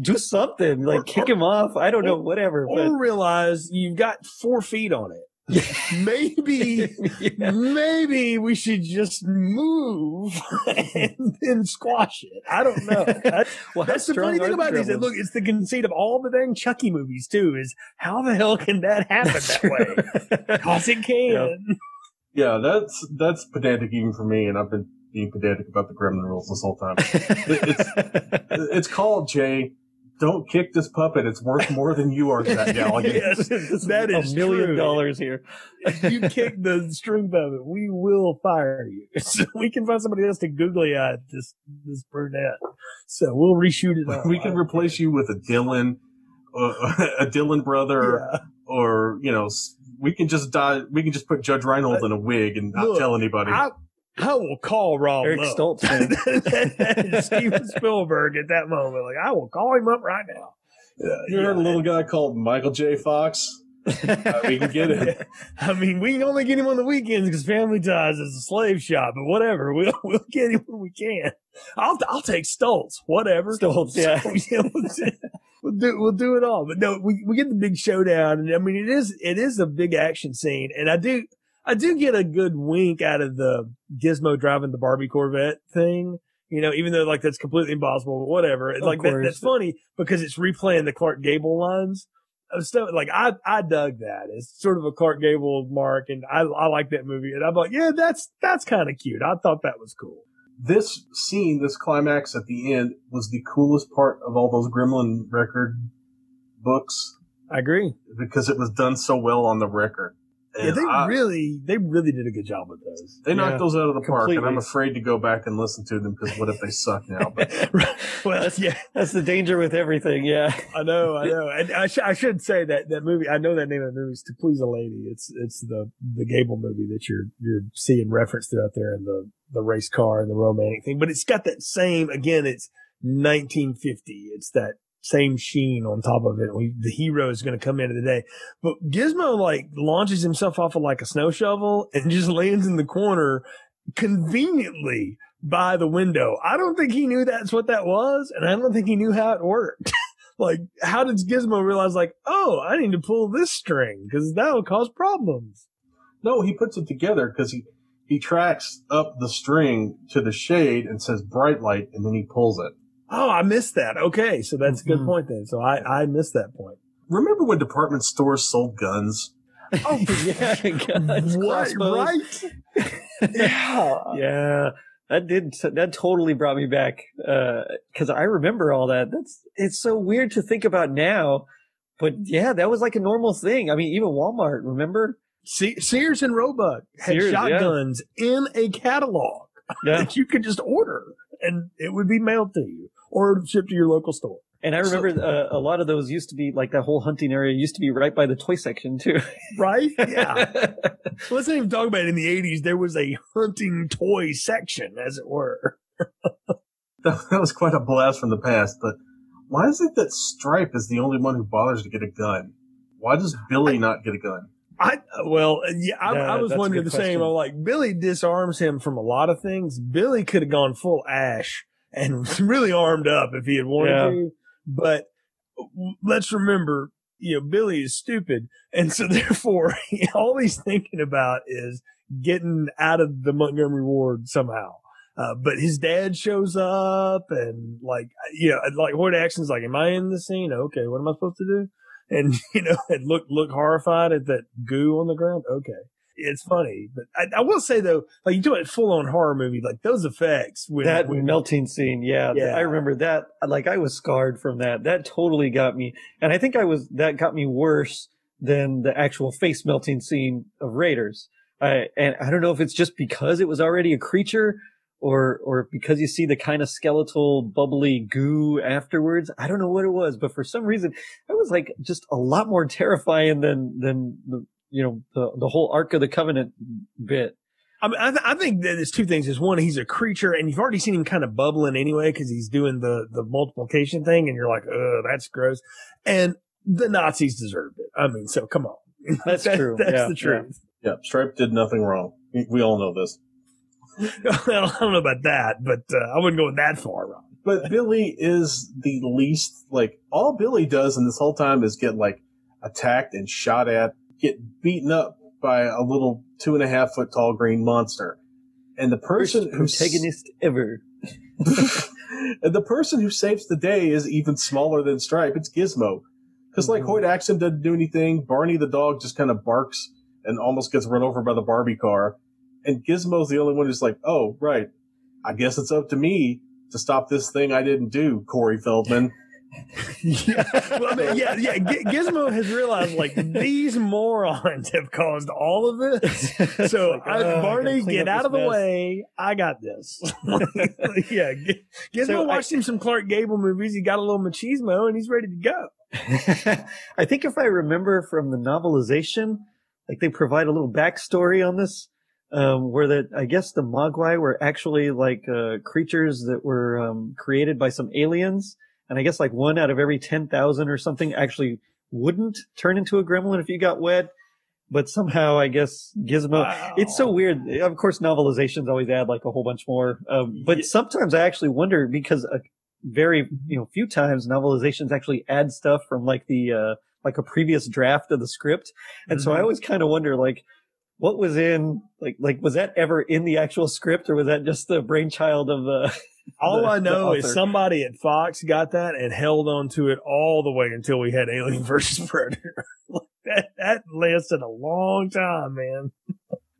Do something. Like, kick him off. I don't know. Whatever. Or realize you've got 4 feet on it. Maybe we should just move and then squash it. I don't know. That's the funny thing about these. Look, it's the conceit of all the dang Chucky movies too. Is how the hell can that happen that way? Cause it can. Yeah, that's pedantic even for me, and I've been being pedantic about the Gremlin rules this whole time. It's called Jay. Don't kick this puppet. It's worth more than you are, Zach Galligan. Yes, that is $1 million here. If you kick the string puppet, we will fire you. So we can find somebody else to googly-eyed this brunette. So we'll reshoot it. We can replace you with a Dylan brother, or, you know, we can just die. We can just put Judge Reinhold in a wig and not tell anybody. I will call Rob Eric Lowe. Steven Spielberg at that moment. Like, I will call him up right now. You heard a little guy called Michael J. Fox? We can get it. I mean, we can only get him on the weekends because Family Ties is a slave shop, but whatever. We'll get him when we can. I'll take Stoltz, whatever. Stoltz, yeah. So, yeah, we'll do it all. But no, we get the big showdown, and I mean, it is a big action scene, and I do get a good wink out of the Gizmo driving the Barbie Corvette thing. You know, even though like that's completely impossible, but whatever. It's like that's funny because it's replaying the Clark Gable lines. Stuff like I dug that. It's sort of a Clark Gable mark, and I like that movie. And I'm like, yeah, that's kind of cute. I thought that was cool. This scene, this climax at the end, was the coolest part of all those Gremlin record books. I agree, because it was done so well on the record. And yeah, they really did a good job with those. They knocked those out of the completely. Park, and I'm afraid to go back and listen to them because what if they suck now? But. Well, that's the danger with everything. Yeah, I know. And I should say that movie. I know that name of the movie is To Please a Lady. It's the Gable movie that you're seeing referenced out there in the race car and the romantic thing. But it's got that same again. It's 1950. It's that same sheen on top of it. The hero is going to come into the day, but Gizmo like launches himself off of like a snow shovel and just lands in the corner conveniently by the window. I don't think he knew that's what that was, and I don't think he knew how it worked. Like, how did Gizmo realize like, oh, I need to pull this string because that'll cause problems? No, he puts it together because he tracks up the string to the shade and says bright light, and then he pulls it. Oh, I missed that. Okay, so that's a good point then. So I missed that point. Remember when department stores sold guns? Oh, yeah, guns, crossbows. Right? Yeah. That totally brought me back because I remember all that. It's so weird to think about now, but yeah, that was like a normal thing. I mean, even Walmart, remember? Sears and Roebuck had shotguns in a catalog that you could just order, and it would be mailed to you. Or shipped to your local store. And I remember a lot of those used to be, like, that whole hunting area used to be right by the toy section, too. Right? Yeah. Let's not even talk about it. In the 80s, there was a hunting toy section, as it were. That was quite a blast from the past. But why is it that Stripe is the only one who bothers to get a gun? Why does Billy not get a gun? I was wondering the same. I'm like, Billy disarms him from a lot of things. Billy could have gone full Ash and really armed up if he had wanted to. But let's remember, Billy is stupid. And so therefore, all he's thinking about is getting out of the Montgomery Ward somehow. But his dad shows up and like Hoyt Axton's like, am I in the scene? Okay. What am I supposed to do? And, and look horrified at that goo on the ground. Okay. It's funny, but I will say though, like you do it full on horror movie, like those effects with that melting scene. Yeah. I remember that. Like I was scarred from that. That totally got me. And I think that got me worse than the actual face melting scene of Raiders. And I don't know if it's just because it was already a creature or because you see the kind of skeletal bubbly goo afterwards. I don't know what it was, but for some reason that was like just a lot more terrifying than the, the whole Ark of the Covenant bit. I mean, I think that there's two things. Is one, he's a creature, and you've already seen him kind of bubbling anyway because he's doing the multiplication thing, and you're like, oh, that's gross. And the Nazis deserved it. I mean, so come on. That's true. That's the truth. Yeah, Stripe did nothing wrong. We all know this. Well, I don't know about that, but I wouldn't go that far, Ron. But Billy is the least, like, all Billy does in this whole time is get, like, attacked and shot at, get beaten up by a little 2.5 foot tall green monster. And the person who's protagonist ever. And the person who saves the day is even smaller than Stripe. It's Gizmo. Because like Hoyt Axton doesn't do anything. Barney the dog just kind of barks and almost gets run over by the Barbie car. And Gizmo's the only one who's like, oh, right. I guess it's up to me to stop this thing I didn't do, Corey Feldman. Yeah. Well, I mean, yeah. Gizmo has realized like these morons have caused all of this. So like, Barney, get out of the way. I got this. Yeah. Gizmo watched him some Clark Gable movies. He got a little machismo and he's ready to go. I think if I remember from the novelization, like they provide a little backstory on this. Where I guess the Mogwai were actually like creatures that were created by some aliens. And I guess like one out of every 10,000 or something actually wouldn't turn into a gremlin if you got wet. But somehow, I guess, Gizmo... Wow. It's so weird. Of course, novelizations always add like a whole bunch more. But sometimes I actually wonder, because a very few times novelizations actually add stuff from like the like a previous draft of the script. And so I always kind of wonder, like, what was in... Like, was that ever in the actual script, or was that just the brainchild of All I know is somebody at Fox got that and held on to it all the way until we had Alien versus Predator. that lasted a long time, man.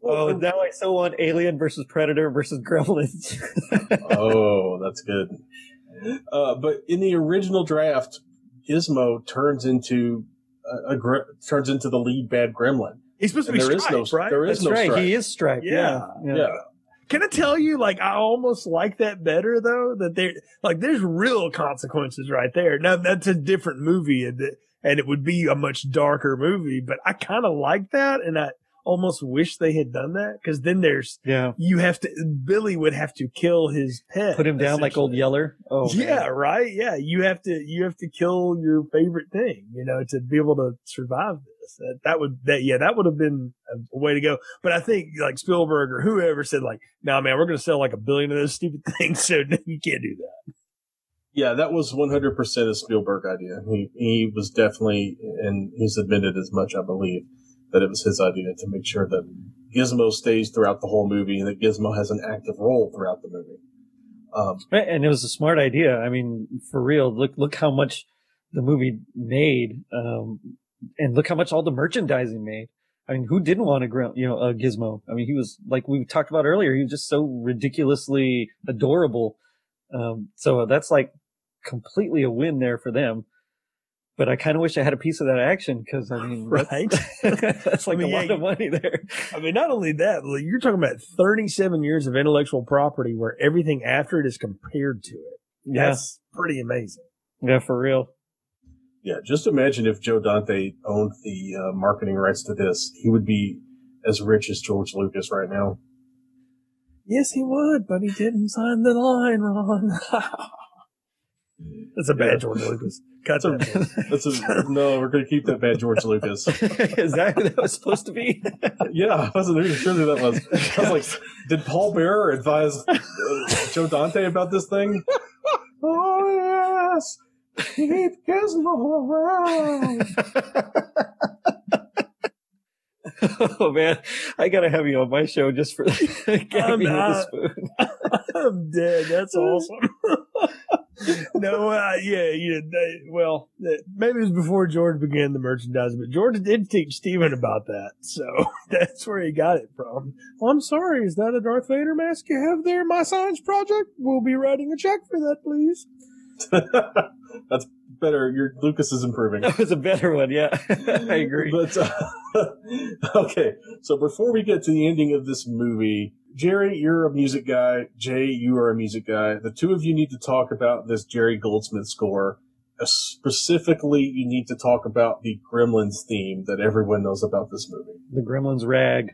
Oh, now I so want Alien versus Predator versus Gremlins. Oh, that's good. But in the original draft, Gizmo turns into the lead bad gremlin. He's supposed to be Stripe, right? That's right. He is Stripe. Yeah. Can I tell you, like, I almost like that better, though, that there's real consequences right there. Now, that's a different movie, and it would be a much darker movie, but I kind of like that, and I almost wish they had done that, because then Billy would have to kill his pet. Put him down like Old Yeller. Oh, yeah, man. Right? Yeah, you have to kill your favorite thing, to be able to survive this. That would have been a way to go. But I think like Spielberg or whoever said like, "Nah, man, we're going to sell like a billion of those stupid things, so no, you can't do that." Yeah, that was 100% a Spielberg idea. He was definitely, and he's admitted as much, I believe, that it was his idea to make sure that Gizmo stays throughout the whole movie and that Gizmo has an active role throughout the movie. And it was a smart idea. I mean, for real, look how much the movie made. And look how much all the merchandising made. I mean, who didn't want a Gizmo? I mean, he was, like we talked about earlier, he was just so ridiculously adorable. So that's like completely a win there for them. But I kind of wish I had a piece of that action, because I mean, right? That's like a lot of money there. I mean, not only that, you're talking about 37 years of intellectual property where everything after it is compared to it. Yeah. That's pretty amazing. Yeah, for real. Yeah, just imagine if Joe Dante owned the marketing rights to this. He would be as rich as George Lucas right now. Yes, he would, but he didn't sign the line, Ron. That's a bad George Lucas. Cut that. No, we're going to keep that bad George Lucas. Is that who that was supposed to be? Yeah, I wasn't even sure who that was. I was like, did Paul Bearer advise Joe Dante about this thing? Oh, yes. Keep Gizmo around. Oh man, I gotta have you on my show just for getting me with the spoon. I'm dead. That's awesome. Well, maybe it was before George began the merchandise, but George did teach Steven about that, so that's where he got it from. Well, I'm sorry, is that a Darth Vader mask you have there? My science project. We'll be writing a check for that, please. That's better. Your Lucas is improving. That was a better one, yeah. I agree. But okay, so before we get to the ending of this movie, Jerry, you're a music guy. Jay, you are a music guy. The two of you need to talk about this Jerry Goldsmith score. Specifically, you need to talk about the Gremlins theme that everyone knows about this movie. The Gremlins rag.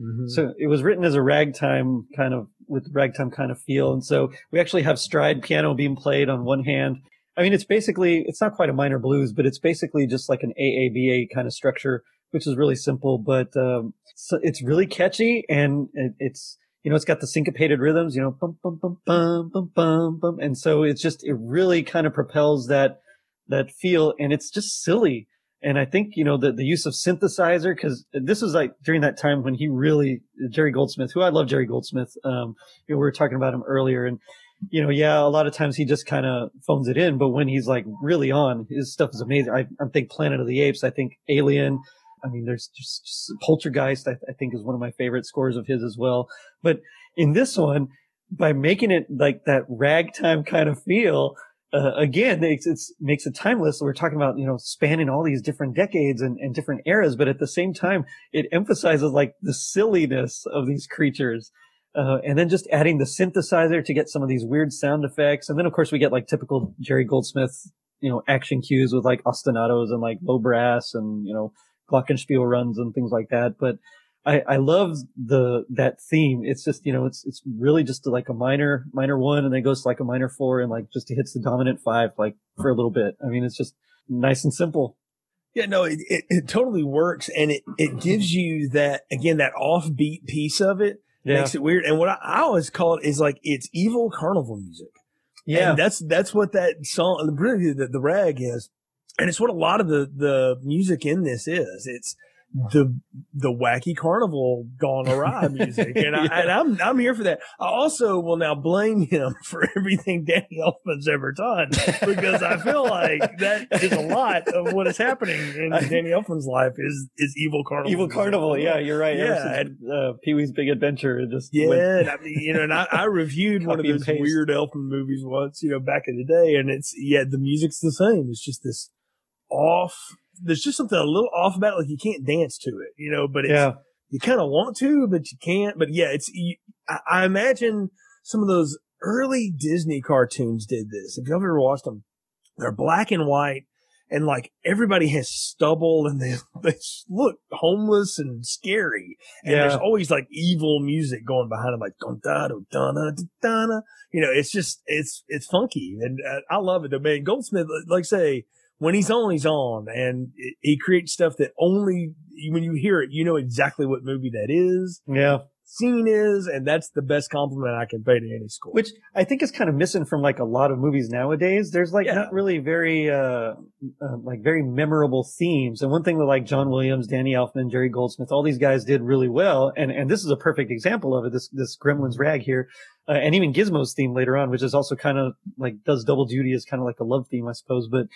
Mm-hmm. So it was written as a ragtime kind of, with ragtime kind of feel. And so we actually have stride piano being played on one hand. I mean, it's not quite a minor blues, but it's basically just like an AABA kind of structure, which is really simple, but so it's really catchy, and it's got the syncopated rhythms, bum, bum, bum, bum, bum, bum, bum. And so it really kind of propels that feel, and it's just silly. And I think, the use of synthesizer, because this was like during that time when Jerry Goldsmith, who I love Jerry Goldsmith, we were talking about him earlier, and, a lot of times he just kind of phones it in, but when he's like really on, his stuff is amazing. I think Planet of the Apes, I think Alien, I mean, there's just Poltergeist, I think is one of my favorite scores of his as well. But in this one, by making it like that ragtime kind of feel, again, it makes it timeless. We're talking about, spanning all these different decades and different eras, but at the same time, it emphasizes like the silliness of these creatures. And then just adding the synthesizer to get some of these weird sound effects. And then, of course, we get like typical Jerry Goldsmith, action cues with like ostinatos and like low brass and, glockenspiel runs and things like that. But I love that theme. It's just, it's really just like a minor one, and then goes to like a minor four, and like just hits the dominant five, like for a little bit. I mean, it's just nice and simple. Yeah, no, it totally works. And it gives you that, again, that offbeat piece of it. Yeah. Makes it weird. And what I always call it is like, it's evil carnival music. Yeah. And that's what that song, the rag is. And it's what a lot of the music in this is. It's the wacky carnival gone awry music. And, yeah. I'm here for that. I also will now blame him for everything Danny Elfman's ever done, because I feel like that is a lot of what is happening in Danny Elfman's life is evil carnival. Evil carnival. Yeah, you're right. Yeah. Pee-wee's Big Adventure. And I mean, and I reviewed one of those weird Elfman movies once, back in the day. And the music's the same. It's just this there's just something a little off about it. Like, you can't dance to it, but it's, yeah. You kind of want to, but you can't. But yeah, I imagine some of those early Disney cartoons did this. If you've ever watched them, they're black and white, and like everybody has stubble, and they look homeless and scary. And yeah. There's always like evil music going behind them, like dun da do da da da da. It's just, it's funky. And I love it. The man Goldsmith, like say, when he's on, he's on. And he creates stuff that only when you hear it, you know exactly what movie that is. Yeah. Scene is. And that's the best compliment I can pay to any score. Which I think is kind of missing from like a lot of movies nowadays. There's like not really very, like very memorable themes. And one thing that like John Williams, Danny Elfman, Jerry Goldsmith, all these guys did really well. And this is a perfect example of it. This Gremlins rag here. And even Gizmo's theme later on, which is also kind of like does double duty as kind of like a love theme, I suppose. But,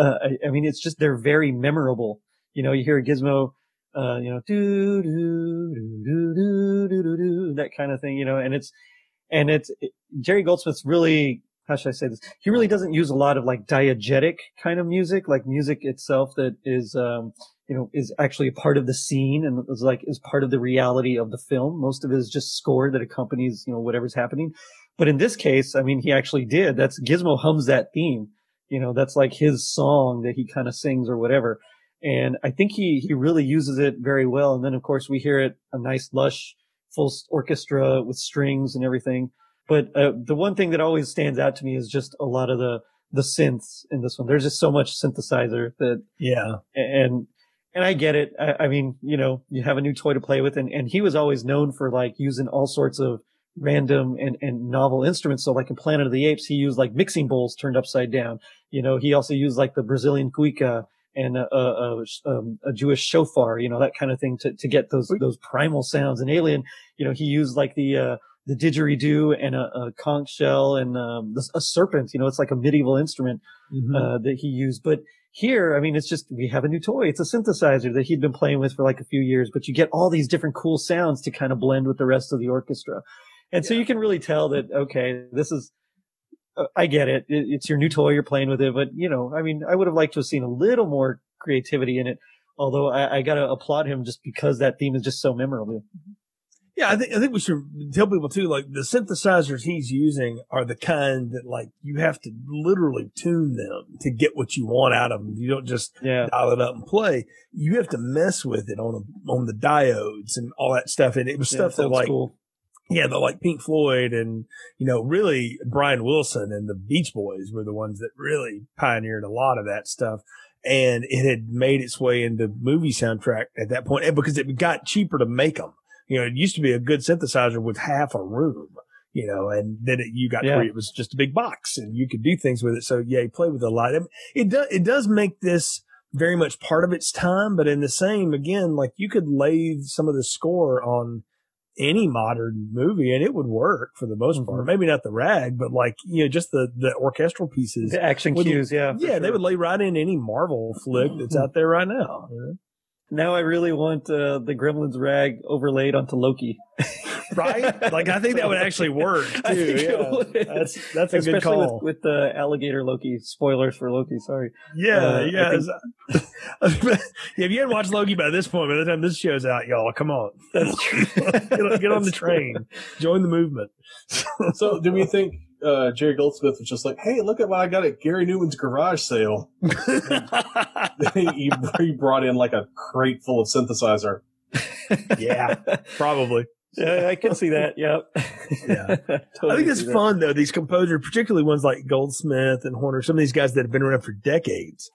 I mean, it's just, they're very memorable. You hear Gizmo, do, do, do, do, do, do, do, that kind of thing, and it's Jerry Goldsmith's really, how should I say this? He really doesn't use a lot of like diegetic kind of music, like music itself that is, is actually a part of the scene and is part of the reality of the film. Most of it is just score that accompanies, whatever's happening. But in this case, I mean, he actually did. That's Gizmo hums that theme. That's like his song that he kind of sings or whatever. And I think he really uses it very well. And then, of course, we hear it, a nice, lush, full orchestra with strings and everything. But the one thing that always stands out to me is just a lot of the synths in this one. There's just so much synthesizer that. Yeah. And I get it. I mean, you have a new toy to play with. And he was always known for like using all sorts of random and novel instruments. So like in Planet of the Apes, he used like mixing bowls turned upside down. He also used like the Brazilian cuica and a Jewish shofar, that kind of thing to get those primal sounds. In Alien, he used like the didgeridoo and a conch shell and a serpent. It's like a medieval instrument that he used. But here, I mean, it's just, we have a new toy. It's a synthesizer that he'd been playing with for like a few years, but you get all these different cool sounds to kind of blend with the rest of the orchestra. And so you can really tell that, okay, this is, I get it. It's your new toy. You're playing with it. But, I mean, I would have liked to have seen a little more creativity in it. Although I got to applaud him just because that theme is just so memorable. Yeah, I think we should tell people, too, like the synthesizers he's using are the kind that, like, you have to literally tune them to get what you want out of them. You don't just dial it up and play. You have to mess with it on the diodes and all that stuff. And it was stuff that, like, cool. Yeah, but like Pink Floyd and, really Brian Wilson and the Beach Boys were the ones that really pioneered a lot of that stuff. And it had made its way into movie soundtrack at that point, and because it got cheaper to make them. It used to be a good synthesizer with half a room, and then it was just a big box and you could do things with it. So, yeah, you play with a lot. I mean, it does make this very much part of its time. But in the same, again, like you could lay some of the score on any modern movie and it would work for the most part. Maybe not the rag, but like, just the orchestral pieces, the action cues. They would lay right in any Marvel flick that's out there right now. Yeah. Now I really want the Gremlins rag overlaid onto Loki. Right? Like, I think that would actually work, too. I think it would. That's a especially good call. Especially with the alligator Loki. Spoilers for Loki, sorry. Yeah. If you hadn't watched Loki by this point, by the time this show's out, y'all, come on. That's true. Get on the train. Join the movement. So do we think Jerry Goldsmith was just like, hey, look at what I got at Gary Newman's garage sale? He brought in like a crate full of synthesizer. Yeah, probably. Yeah, I can see that. Yep. Yeah. Totally. I think it's fun though. These composers, particularly ones like Goldsmith and Horner, some of these guys that have been around for decades,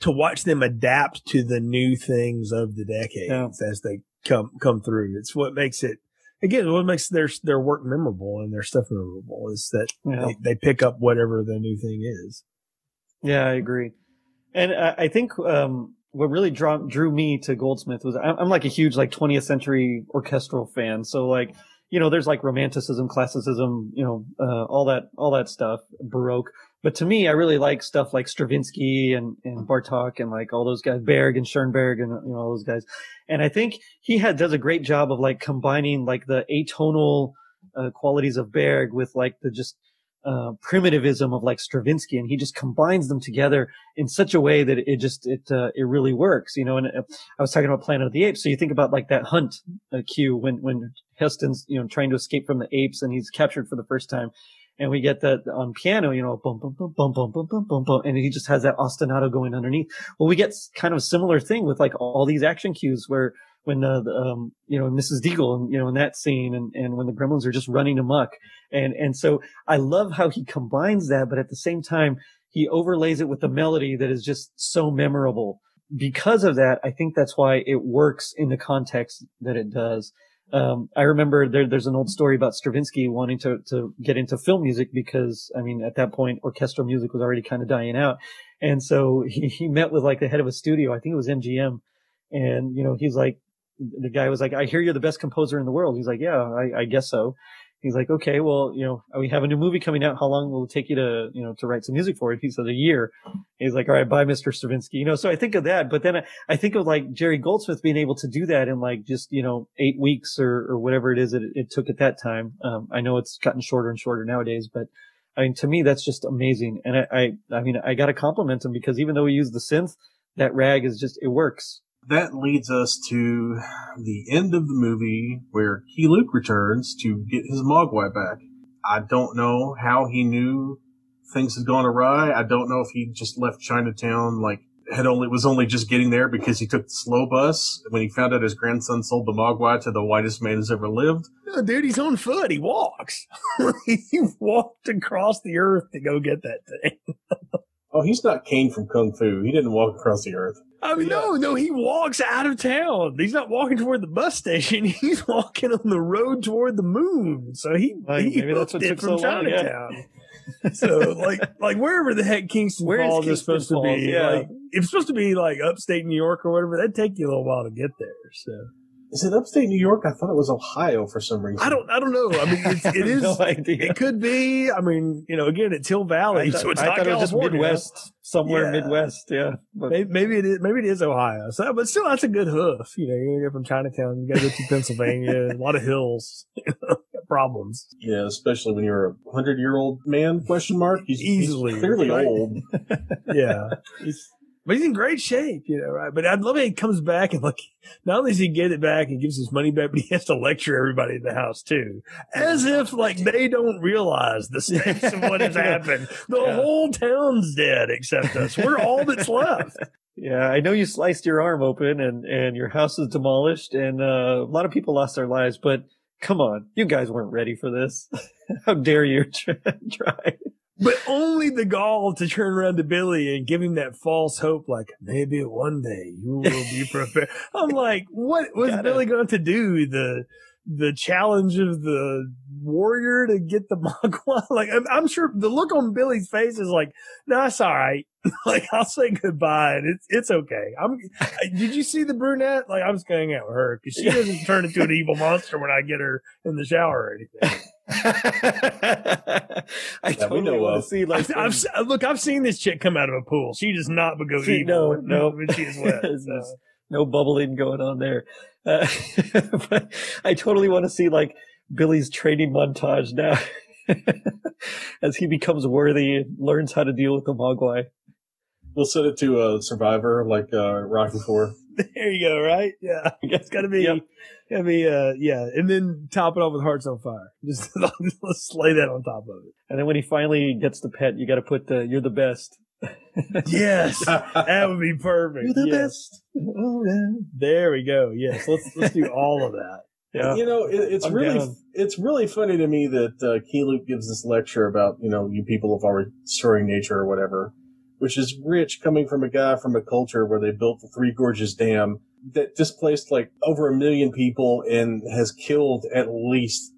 to watch them adapt to the new things of the decades as they come through. It's what makes it, again, what makes their work memorable and their stuff memorable is that they pick up whatever the new thing is. Yeah, I agree. And I think what really drew me to Goldsmith was I'm like a huge like 20th century orchestral fan. So like, you know, there's like romanticism, classicism, you know, all that stuff, Baroque. But to me, I really like stuff like Stravinsky and Bartók and like all those guys, Berg and Schoenberg and, you know, all those guys. And I think he does a great job of like combining like the atonal qualities of Berg with like the just primitivism of like Stravinsky. And he just combines them together in such a way that it really works, you know. And I was talking about Planet of the Apes. So you think about like that hunt cue when Heston's, you know, trying to escape from the apes and he's captured for the first time. And we get that on piano, you know, bum, bum, bum, bum, bum, bum, bum, bum, bum. And he just has that ostinato going underneath. Well, we get kind of a similar thing with like all these action cues where when the you know, Mrs. Deagle, and, you know, in that scene and when the gremlins are just running amok. And so I love how he combines that, but at the same time, he overlays it with the melody that is just so memorable. Because of that, I think that's why it works in the context that it does. I remember there's an old story about Stravinsky wanting to get into film music because, I mean, at that point, orchestral music was already kind of dying out. And so he met with like the head of a studio. I think it was MGM. And, you know, he's like, the guy was like, I hear you're the best composer in the world. He's like, yeah, I guess so. He's like, okay, well, you know, we have a new movie coming out. How long will it take you to, you know, to write some music for it? He said, a year. He's like, all right, bye, Mr. Stravinsky. You know, so I think of that. But then I think of like Jerry Goldsmith being able to do that in like just, you know, 8 weeks or whatever it is that it took at that time. I know it's gotten shorter and shorter nowadays, but I mean, to me, that's just amazing. And I mean, I got to compliment him because even though we use the synth, that rag is just, it works. That leads us to the end of the movie where Key Luke returns to get his Mogwai back. I don't know how he knew things had gone awry. I don't know if he just left Chinatown, like, was only just getting there because he took the slow bus when he found out his grandson sold the Mogwai to the whitest man who's ever lived. No, dude, he's on foot. He walks. He walked across the earth to go get that thing. Oh, he's not Kane from Kung Fu. He didn't walk across the earth. Oh, yeah. No, he walks out of town. He's not walking toward the bus station. He's walking on the road toward the moon. So he maybe that's what took so long. Yeah. So like wherever the heck Kingston Falls is supposed to be. Yeah. Like, it's supposed to be like upstate New York or whatever. That'd take you a little while to get there. So. Is it upstate New York? I thought it was Ohio for some reason. I don't know. I mean, it is. No idea. It could be. I mean, you know, again, it's Hill Valley, so it's not California. It was just Midwest, somewhere Midwest. Yeah, but maybe it is Ohio. So, but still, that's a good hoof. You know, you go from Chinatown, you got to go to Pennsylvania, a lot of hills, you know, problems. Yeah, especially when you're a 100-year-old man? Question mark. He's clearly old. Yeah. But he's in great shape, you know, right? But I'd love it. He comes back and like, not only does he get it back and gives his money back, but he has to lecture everybody in the house too, as if like they don't realize the stakes of what has happened. The whole town's dead except us. We're all that's left. Yeah, I know you sliced your arm open and your house is demolished and a lot of people lost their lives. But come on, you guys weren't ready for this. How dare you try? But only the gall to turn around to Billy and give him that false hope, like, maybe one day you will be prepared. I'm like, what was Billy going to do? The challenge of the warrior to get the Mogwai? Like, I'm sure the look on Billy's face is like, no, it's all right. Like, I'll say goodbye and it's okay. Did you see the brunette? Like, I'm just going to hang out with her because she doesn't turn into an evil monster when I get her in the shower or anything. I've seen this chick come out of a pool. She does not go evil. No, she is wet. So. No bubbling going on there. But I totally want to see like Billy's training montage now, as he becomes worthy and learns how to deal with the Mogwai. We'll set it to a Survivor, like Rocky IV. There you go, right? Yeah, it's got to be. Yep. I mean, and then top it off with Hearts on Fire. Just let's lay that on top of it. And then when he finally gets the pet, you got to put "You're the best." Yes, that would be perfect. You're the best. Oh, yeah. There we go. Yes, let's do all of that. Yeah. You know, it's really funny to me that Key Luke gives this lecture about, you know, you people have already destroying nature or whatever. which is rich coming from a guy from a culture where they built the Three Gorges Dam that displaced like over 1 million people and has killed at least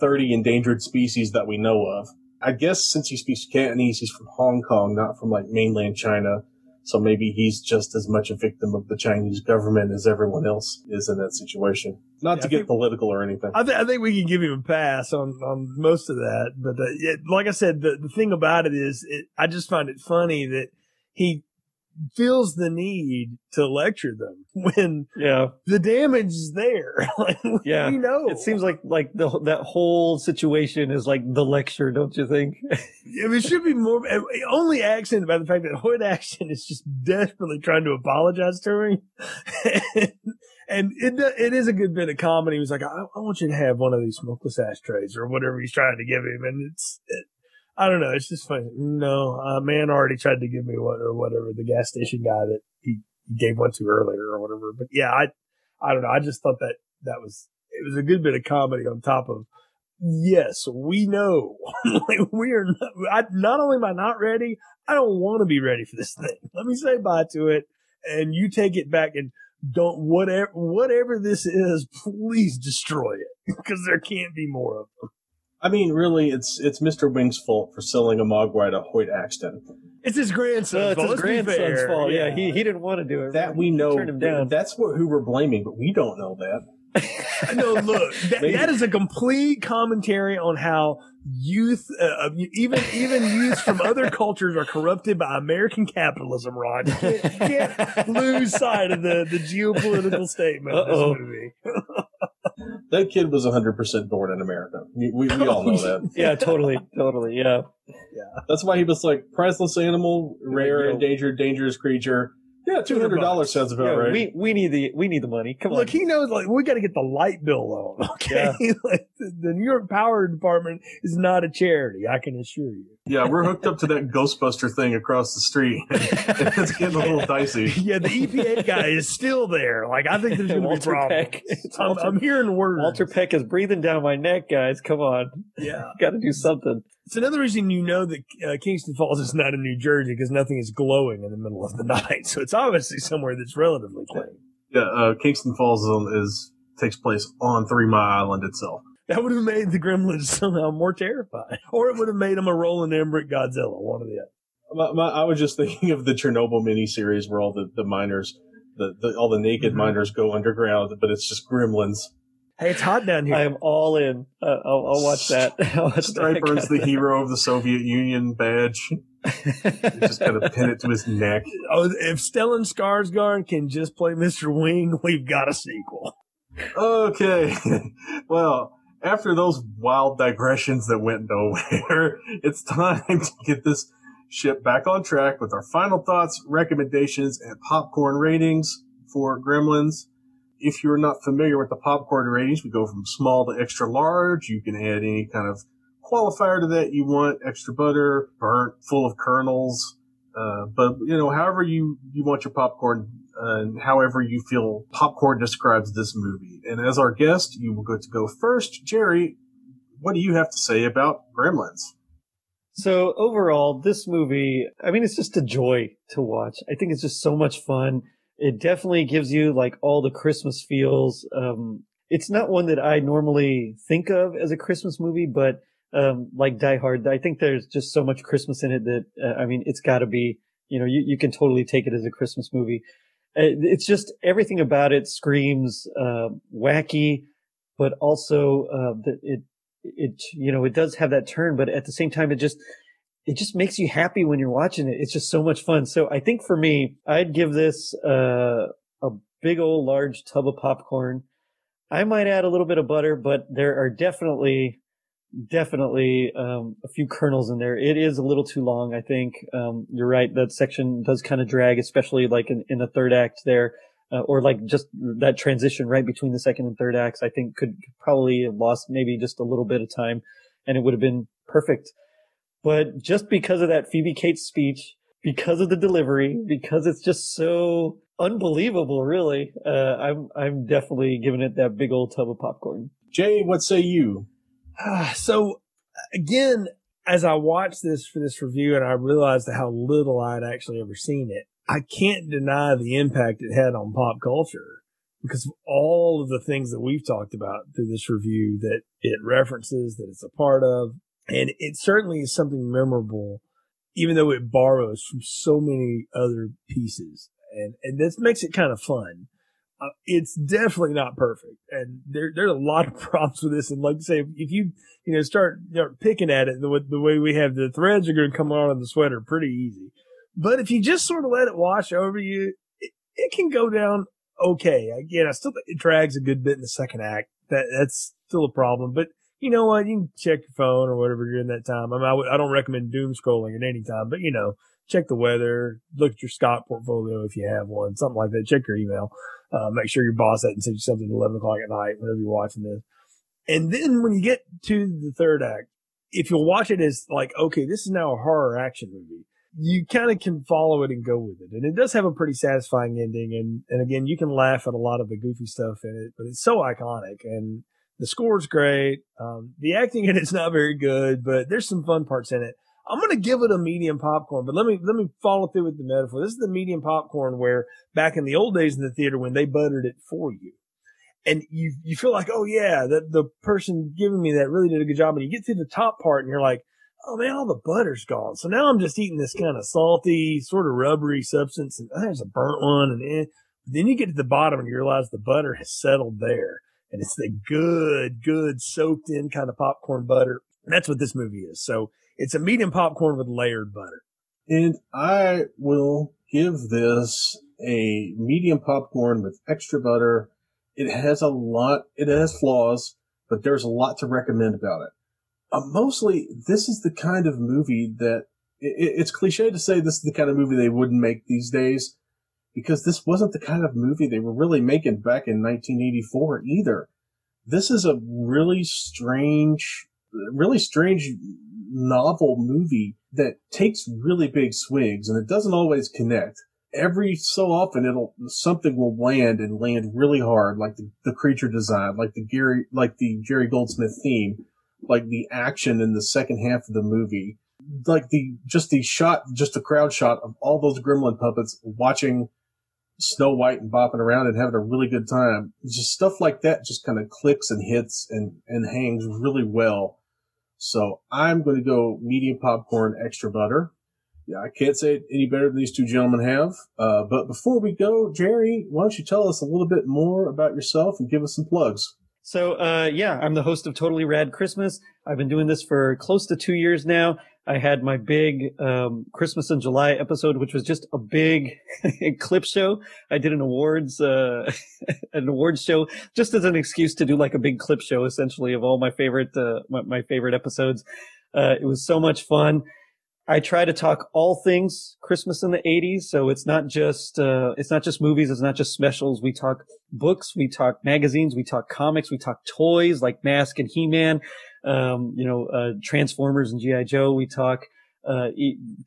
30 endangered species that we know of. I guess since he speaks Cantonese, he's from Hong Kong, not from like mainland China. So maybe he's just as much a victim of the Chinese government as everyone else is in that situation. Not to get political or anything. I think we can give him a pass on most of that. But like I said, the thing about it is I just find it funny that he feels the need to lecture them when the damage is there. Like, you know, it seems like that whole situation is like the lecture, don't you think? It should be more. Only accent by the fact that Hoyt Axton is just desperately trying to apologize to him, and it is a good bit of comedy. He was like, "I want you to have one of these smokeless ashtrays," or whatever he's trying to give him, and I don't know. It's just funny. No, a man already tried to give me one or whatever. The gas station guy that he gave one to earlier or whatever. But yeah, I don't know. I just thought that was a good bit of comedy on top of, yes, we know. Like, we are not only am I not ready, I don't want to be ready for this thing. Let me say bye to it and you take it back and don't whatever this is, please destroy it because there can't be more of them. I mean, really, it's Mr. Wing's fault for selling a Mogwai to Hoyt Axton. It's his grandson's fault. It's his grandson's fault. Yeah, he didn't want to do it. That we know. Turned him down. That's who we're blaming, but we don't know that. No, look, that is a complete commentary on how youth, even youth from other cultures, are corrupted by American capitalism. Ron, you can't lose sight of the geopolitical statement of this movie. That kid was 100% born in America. We all know that. Yeah, totally. Yeah. That's why he was like priceless animal, rare, endangered, dangerous creature. Yeah, $200 sounds about right. We need the money. Come on. Look, he knows like we got to get the light bill on. Okay, yeah. Like, the New York Power Department is not a charity. I can assure you. Yeah, we're hooked up to that Ghostbuster thing across the street. It's getting a little dicey. Yeah, the EPA guy is still there. Like I think there's going to be problems. I'm hearing words. Walter Peck is breathing down my neck, guys. Come on. Yeah, got to do something. It's another reason you know that Kingston Falls is not in New Jersey because nothing is glowing in the middle of the night. So it's obviously somewhere that's relatively clean. Yeah, Kingston Falls takes place on Three Mile Island itself. That would have made the Gremlins somehow more terrifying. Or it would have made them a rolling embrick Godzilla, one or the other. I was just thinking of the Chernobyl miniseries where all the miners, all the naked miners go underground, but it's just Gremlins. Hey, it's hot down here. I am all in. I'll watch that. Stripe earns the Hero of the Soviet Union badge. Just got to pin it to his neck. Oh, if Stellan Skarsgård can just play Mr. Wing, we've got a sequel. Okay. Well, after those wild digressions that went nowhere, it's time to get this ship back on track with our final thoughts, recommendations, and popcorn ratings for Gremlins. If you're not familiar with the popcorn ratings, we go from small to extra large. You can add any kind of qualifier to that you want. Extra butter, burnt, full of kernels. But, you know, however you want your popcorn and however you feel popcorn describes this movie. And as our guest, you will get to go first. Jerry, what do you have to say about Gremlins? So overall, this movie, I mean, it's just a joy to watch. I think it's just so much fun. It definitely gives you like all the Christmas feels. It's not one that I normally think of as a Christmas movie, but like Die Hard, I think there's just so much Christmas in it that, I mean, it's got to be, you know, you can totally take it as a Christmas movie. It's just everything about it screams wacky, but also it does have that turn, but at the same time, it just makes you happy when you're watching it. It's just so much fun. So I think for me, I'd give this a big old large tub of popcorn. I might add a little bit of butter, but there are definitely a few kernels in there. It is a little too long, I think. You're right. That section does kind of drag, especially like in the third act there, or like just that transition right between the second and third acts, I think could probably have lost maybe just a little bit of time and it would have been perfect. But just because of that Phoebe Cates speech, because of the delivery, because it's just so unbelievable, really, I'm definitely giving it that big old tub of popcorn. Jay, what say you? So, again, as I watched this for this review and I realized how little I'd actually ever seen it, I can't deny the impact it had on pop culture because of all of the things that we've talked about through this review that it references, that it's a part of. And it certainly is something memorable, even though it borrows from so many other pieces. And this makes it kind of fun. It's definitely not perfect. And there's a lot of problems with this. And like I say, if you start picking at it the way we have, the threads are going to come out of the sweater pretty easy. But if you just sort of let it wash over you, it can go down okay. Again, I still think it drags a good bit in the second act. That's still a problem. But you know what? You can check your phone or whatever during that time. I mean, I don't recommend doom scrolling at any time, but check the weather, look at your Scott portfolio if you have one, something like that. Check your email. Make sure your boss hasn't sent you something at 11 o'clock at night whenever you're watching this. And then when you get to the third act, if you'll watch it as like, okay, this is now a horror action movie, you kind of can follow it and go with it. And it does have a pretty satisfying ending. And again, you can laugh at a lot of the goofy stuff in it, but it's so iconic. And the score's great. The acting in it's not very good, but there's some fun parts in it. I'm going to give it a medium popcorn, but let me follow through with the metaphor. This is the medium popcorn where back in the old days in the theater when they buttered it for you and you feel like, oh yeah, the person giving me that really did a good job. And you get through the top part and you're like, oh man, all the butter's gone. So now I'm just eating this kind of salty, sort of rubbery substance. And there's a burnt one. And then you get to the bottom and you realize the butter has settled there. And it's the good soaked in kind of popcorn butter. And that's what this movie is. So it's a medium popcorn with layered butter. And I will give this a medium popcorn with extra butter. It has a lot. It has flaws, but there's a lot to recommend about it. Mostly, this is the kind of movie that it's cliche to say this is the kind of movie they wouldn't make these days, because this wasn't the kind of movie they were really making back in 1984 either. This is a really strange novel movie that takes really big swigs, and it doesn't always connect. Every so often something will land and land really hard, like the creature design, like the Jerry Goldsmith theme, like the action in the second half of the movie, like the crowd shot of all those gremlin puppets watching Snow White and bopping around and having a really good time. Just stuff like that just kind of clicks and hits and hangs really well. So I'm going to go medium popcorn, extra butter. Yeah, I can't say it any better than these two gentlemen have. But before we go, Jerry, why don't you tell us a little bit more about yourself and give us some plugs? So, I'm the host of Totally Rad Christmas. I've been doing this for close to 2 years now. I had my big Christmas in July episode, which was just a big clip show. I did an awards show just as an excuse to do like a big clip show, essentially, of all my favorite my favorite episodes. It was so much fun. I try to talk all things Christmas in the 80s, so it's not just movies, it's not just specials. We talk books, we talk magazines, we talk comics, we talk toys like Mask and He-Man, Transformers and G.I. Joe. We talk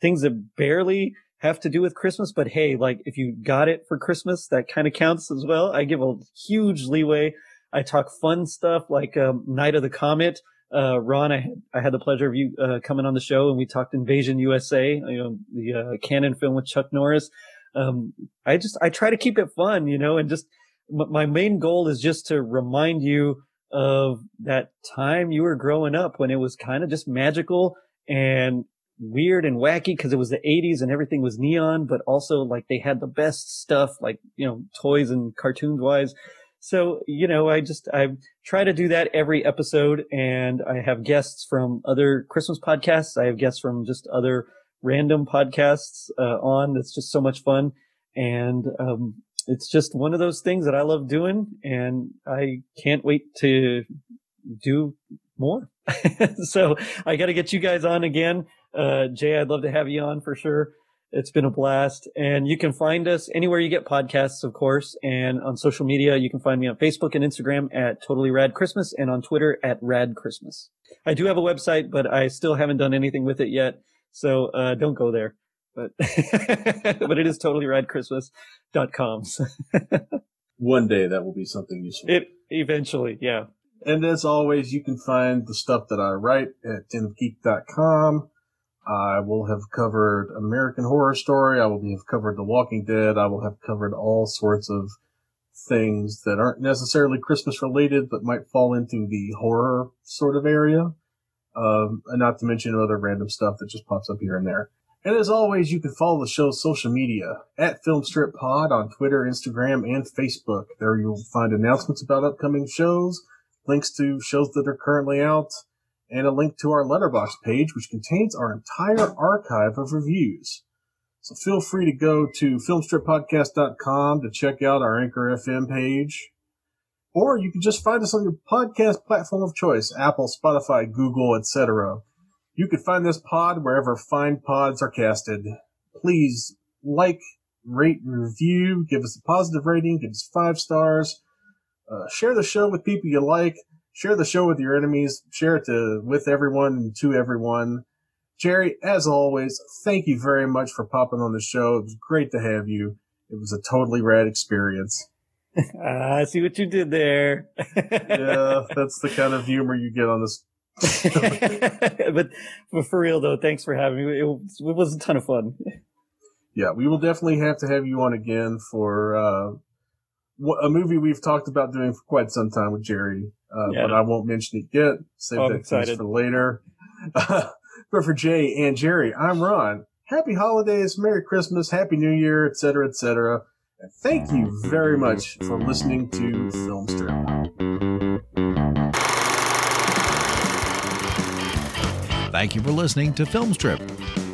things that barely have to do with Christmas, but hey, like if you got it for Christmas, that kind of counts as well. I give a huge leeway. I talk fun stuff like Night of the Comet. Ron, I had the pleasure of you coming on the show, and we talked Invasion USA, the Cannon film with Chuck Norris. I try to keep it fun, and just my main goal is just to remind you of that time you were growing up when it was kind of just magical and weird and wacky because it was the 80s and everything was neon, but also like they had the best stuff, like, toys and cartoons wise. So, I try to do that every episode, and I have guests from other Christmas podcasts. I have guests from just other random podcasts on. It's just so much fun. And it's just one of those things that I love doing, and I can't wait to do more. So I got to get you guys on again. Jay, I'd love to have you on for sure. It's been a blast, and you can find us anywhere you get podcasts, of course, and on social media. You can find me on Facebook and Instagram at Totally Rad Christmas, and on Twitter at Rad Christmas. I do have a website, but I still haven't done anything with it yet, so don't go there. But but it is totallyradchristmas.com. One day that will be something useful. It eventually, yeah. And as always, you can find the stuff that I write at denofgeek.com. I will have covered American Horror Story. I will have covered The Walking Dead. I will have covered all sorts of things that aren't necessarily Christmas related, but might fall into the horror sort of area. And not to mention other random stuff that just pops up here and there. And as always, you can follow the show's social media at FilmstripPod on Twitter, Instagram, and Facebook. There you'll find announcements about upcoming shows, links to shows that are currently out, and a link to our Letterboxd page, which contains our entire archive of reviews. So feel free to go to filmstrippodcast.com to check out our Anchor FM page. Or you can just find us on your podcast platform of choice, Apple, Spotify, Google, etc. You can find this pod wherever fine pods are casted. Please like, rate, review, give us a positive rating, give us 5 stars. Share the show with people you like. Share the show with your enemies. Share it with everyone and to everyone. Jerry, as always, thank you very much for popping on the show. It was great to have you. It was a totally rad experience. I see what you did there. Yeah, that's the kind of humor you get on this. But for real, though, thanks for having me. It was a ton of fun. Yeah, we will definitely have to have you on again for a movie we've talked about doing for quite some time with Jerry. But I won't mention it yet. Save that for later. But for Jay and Jerry, I'm Ron. Happy holidays, Merry Christmas, Happy New Year, etc., etc. And thank you very much for listening to Filmstrip. Thank you for listening to Filmstrip.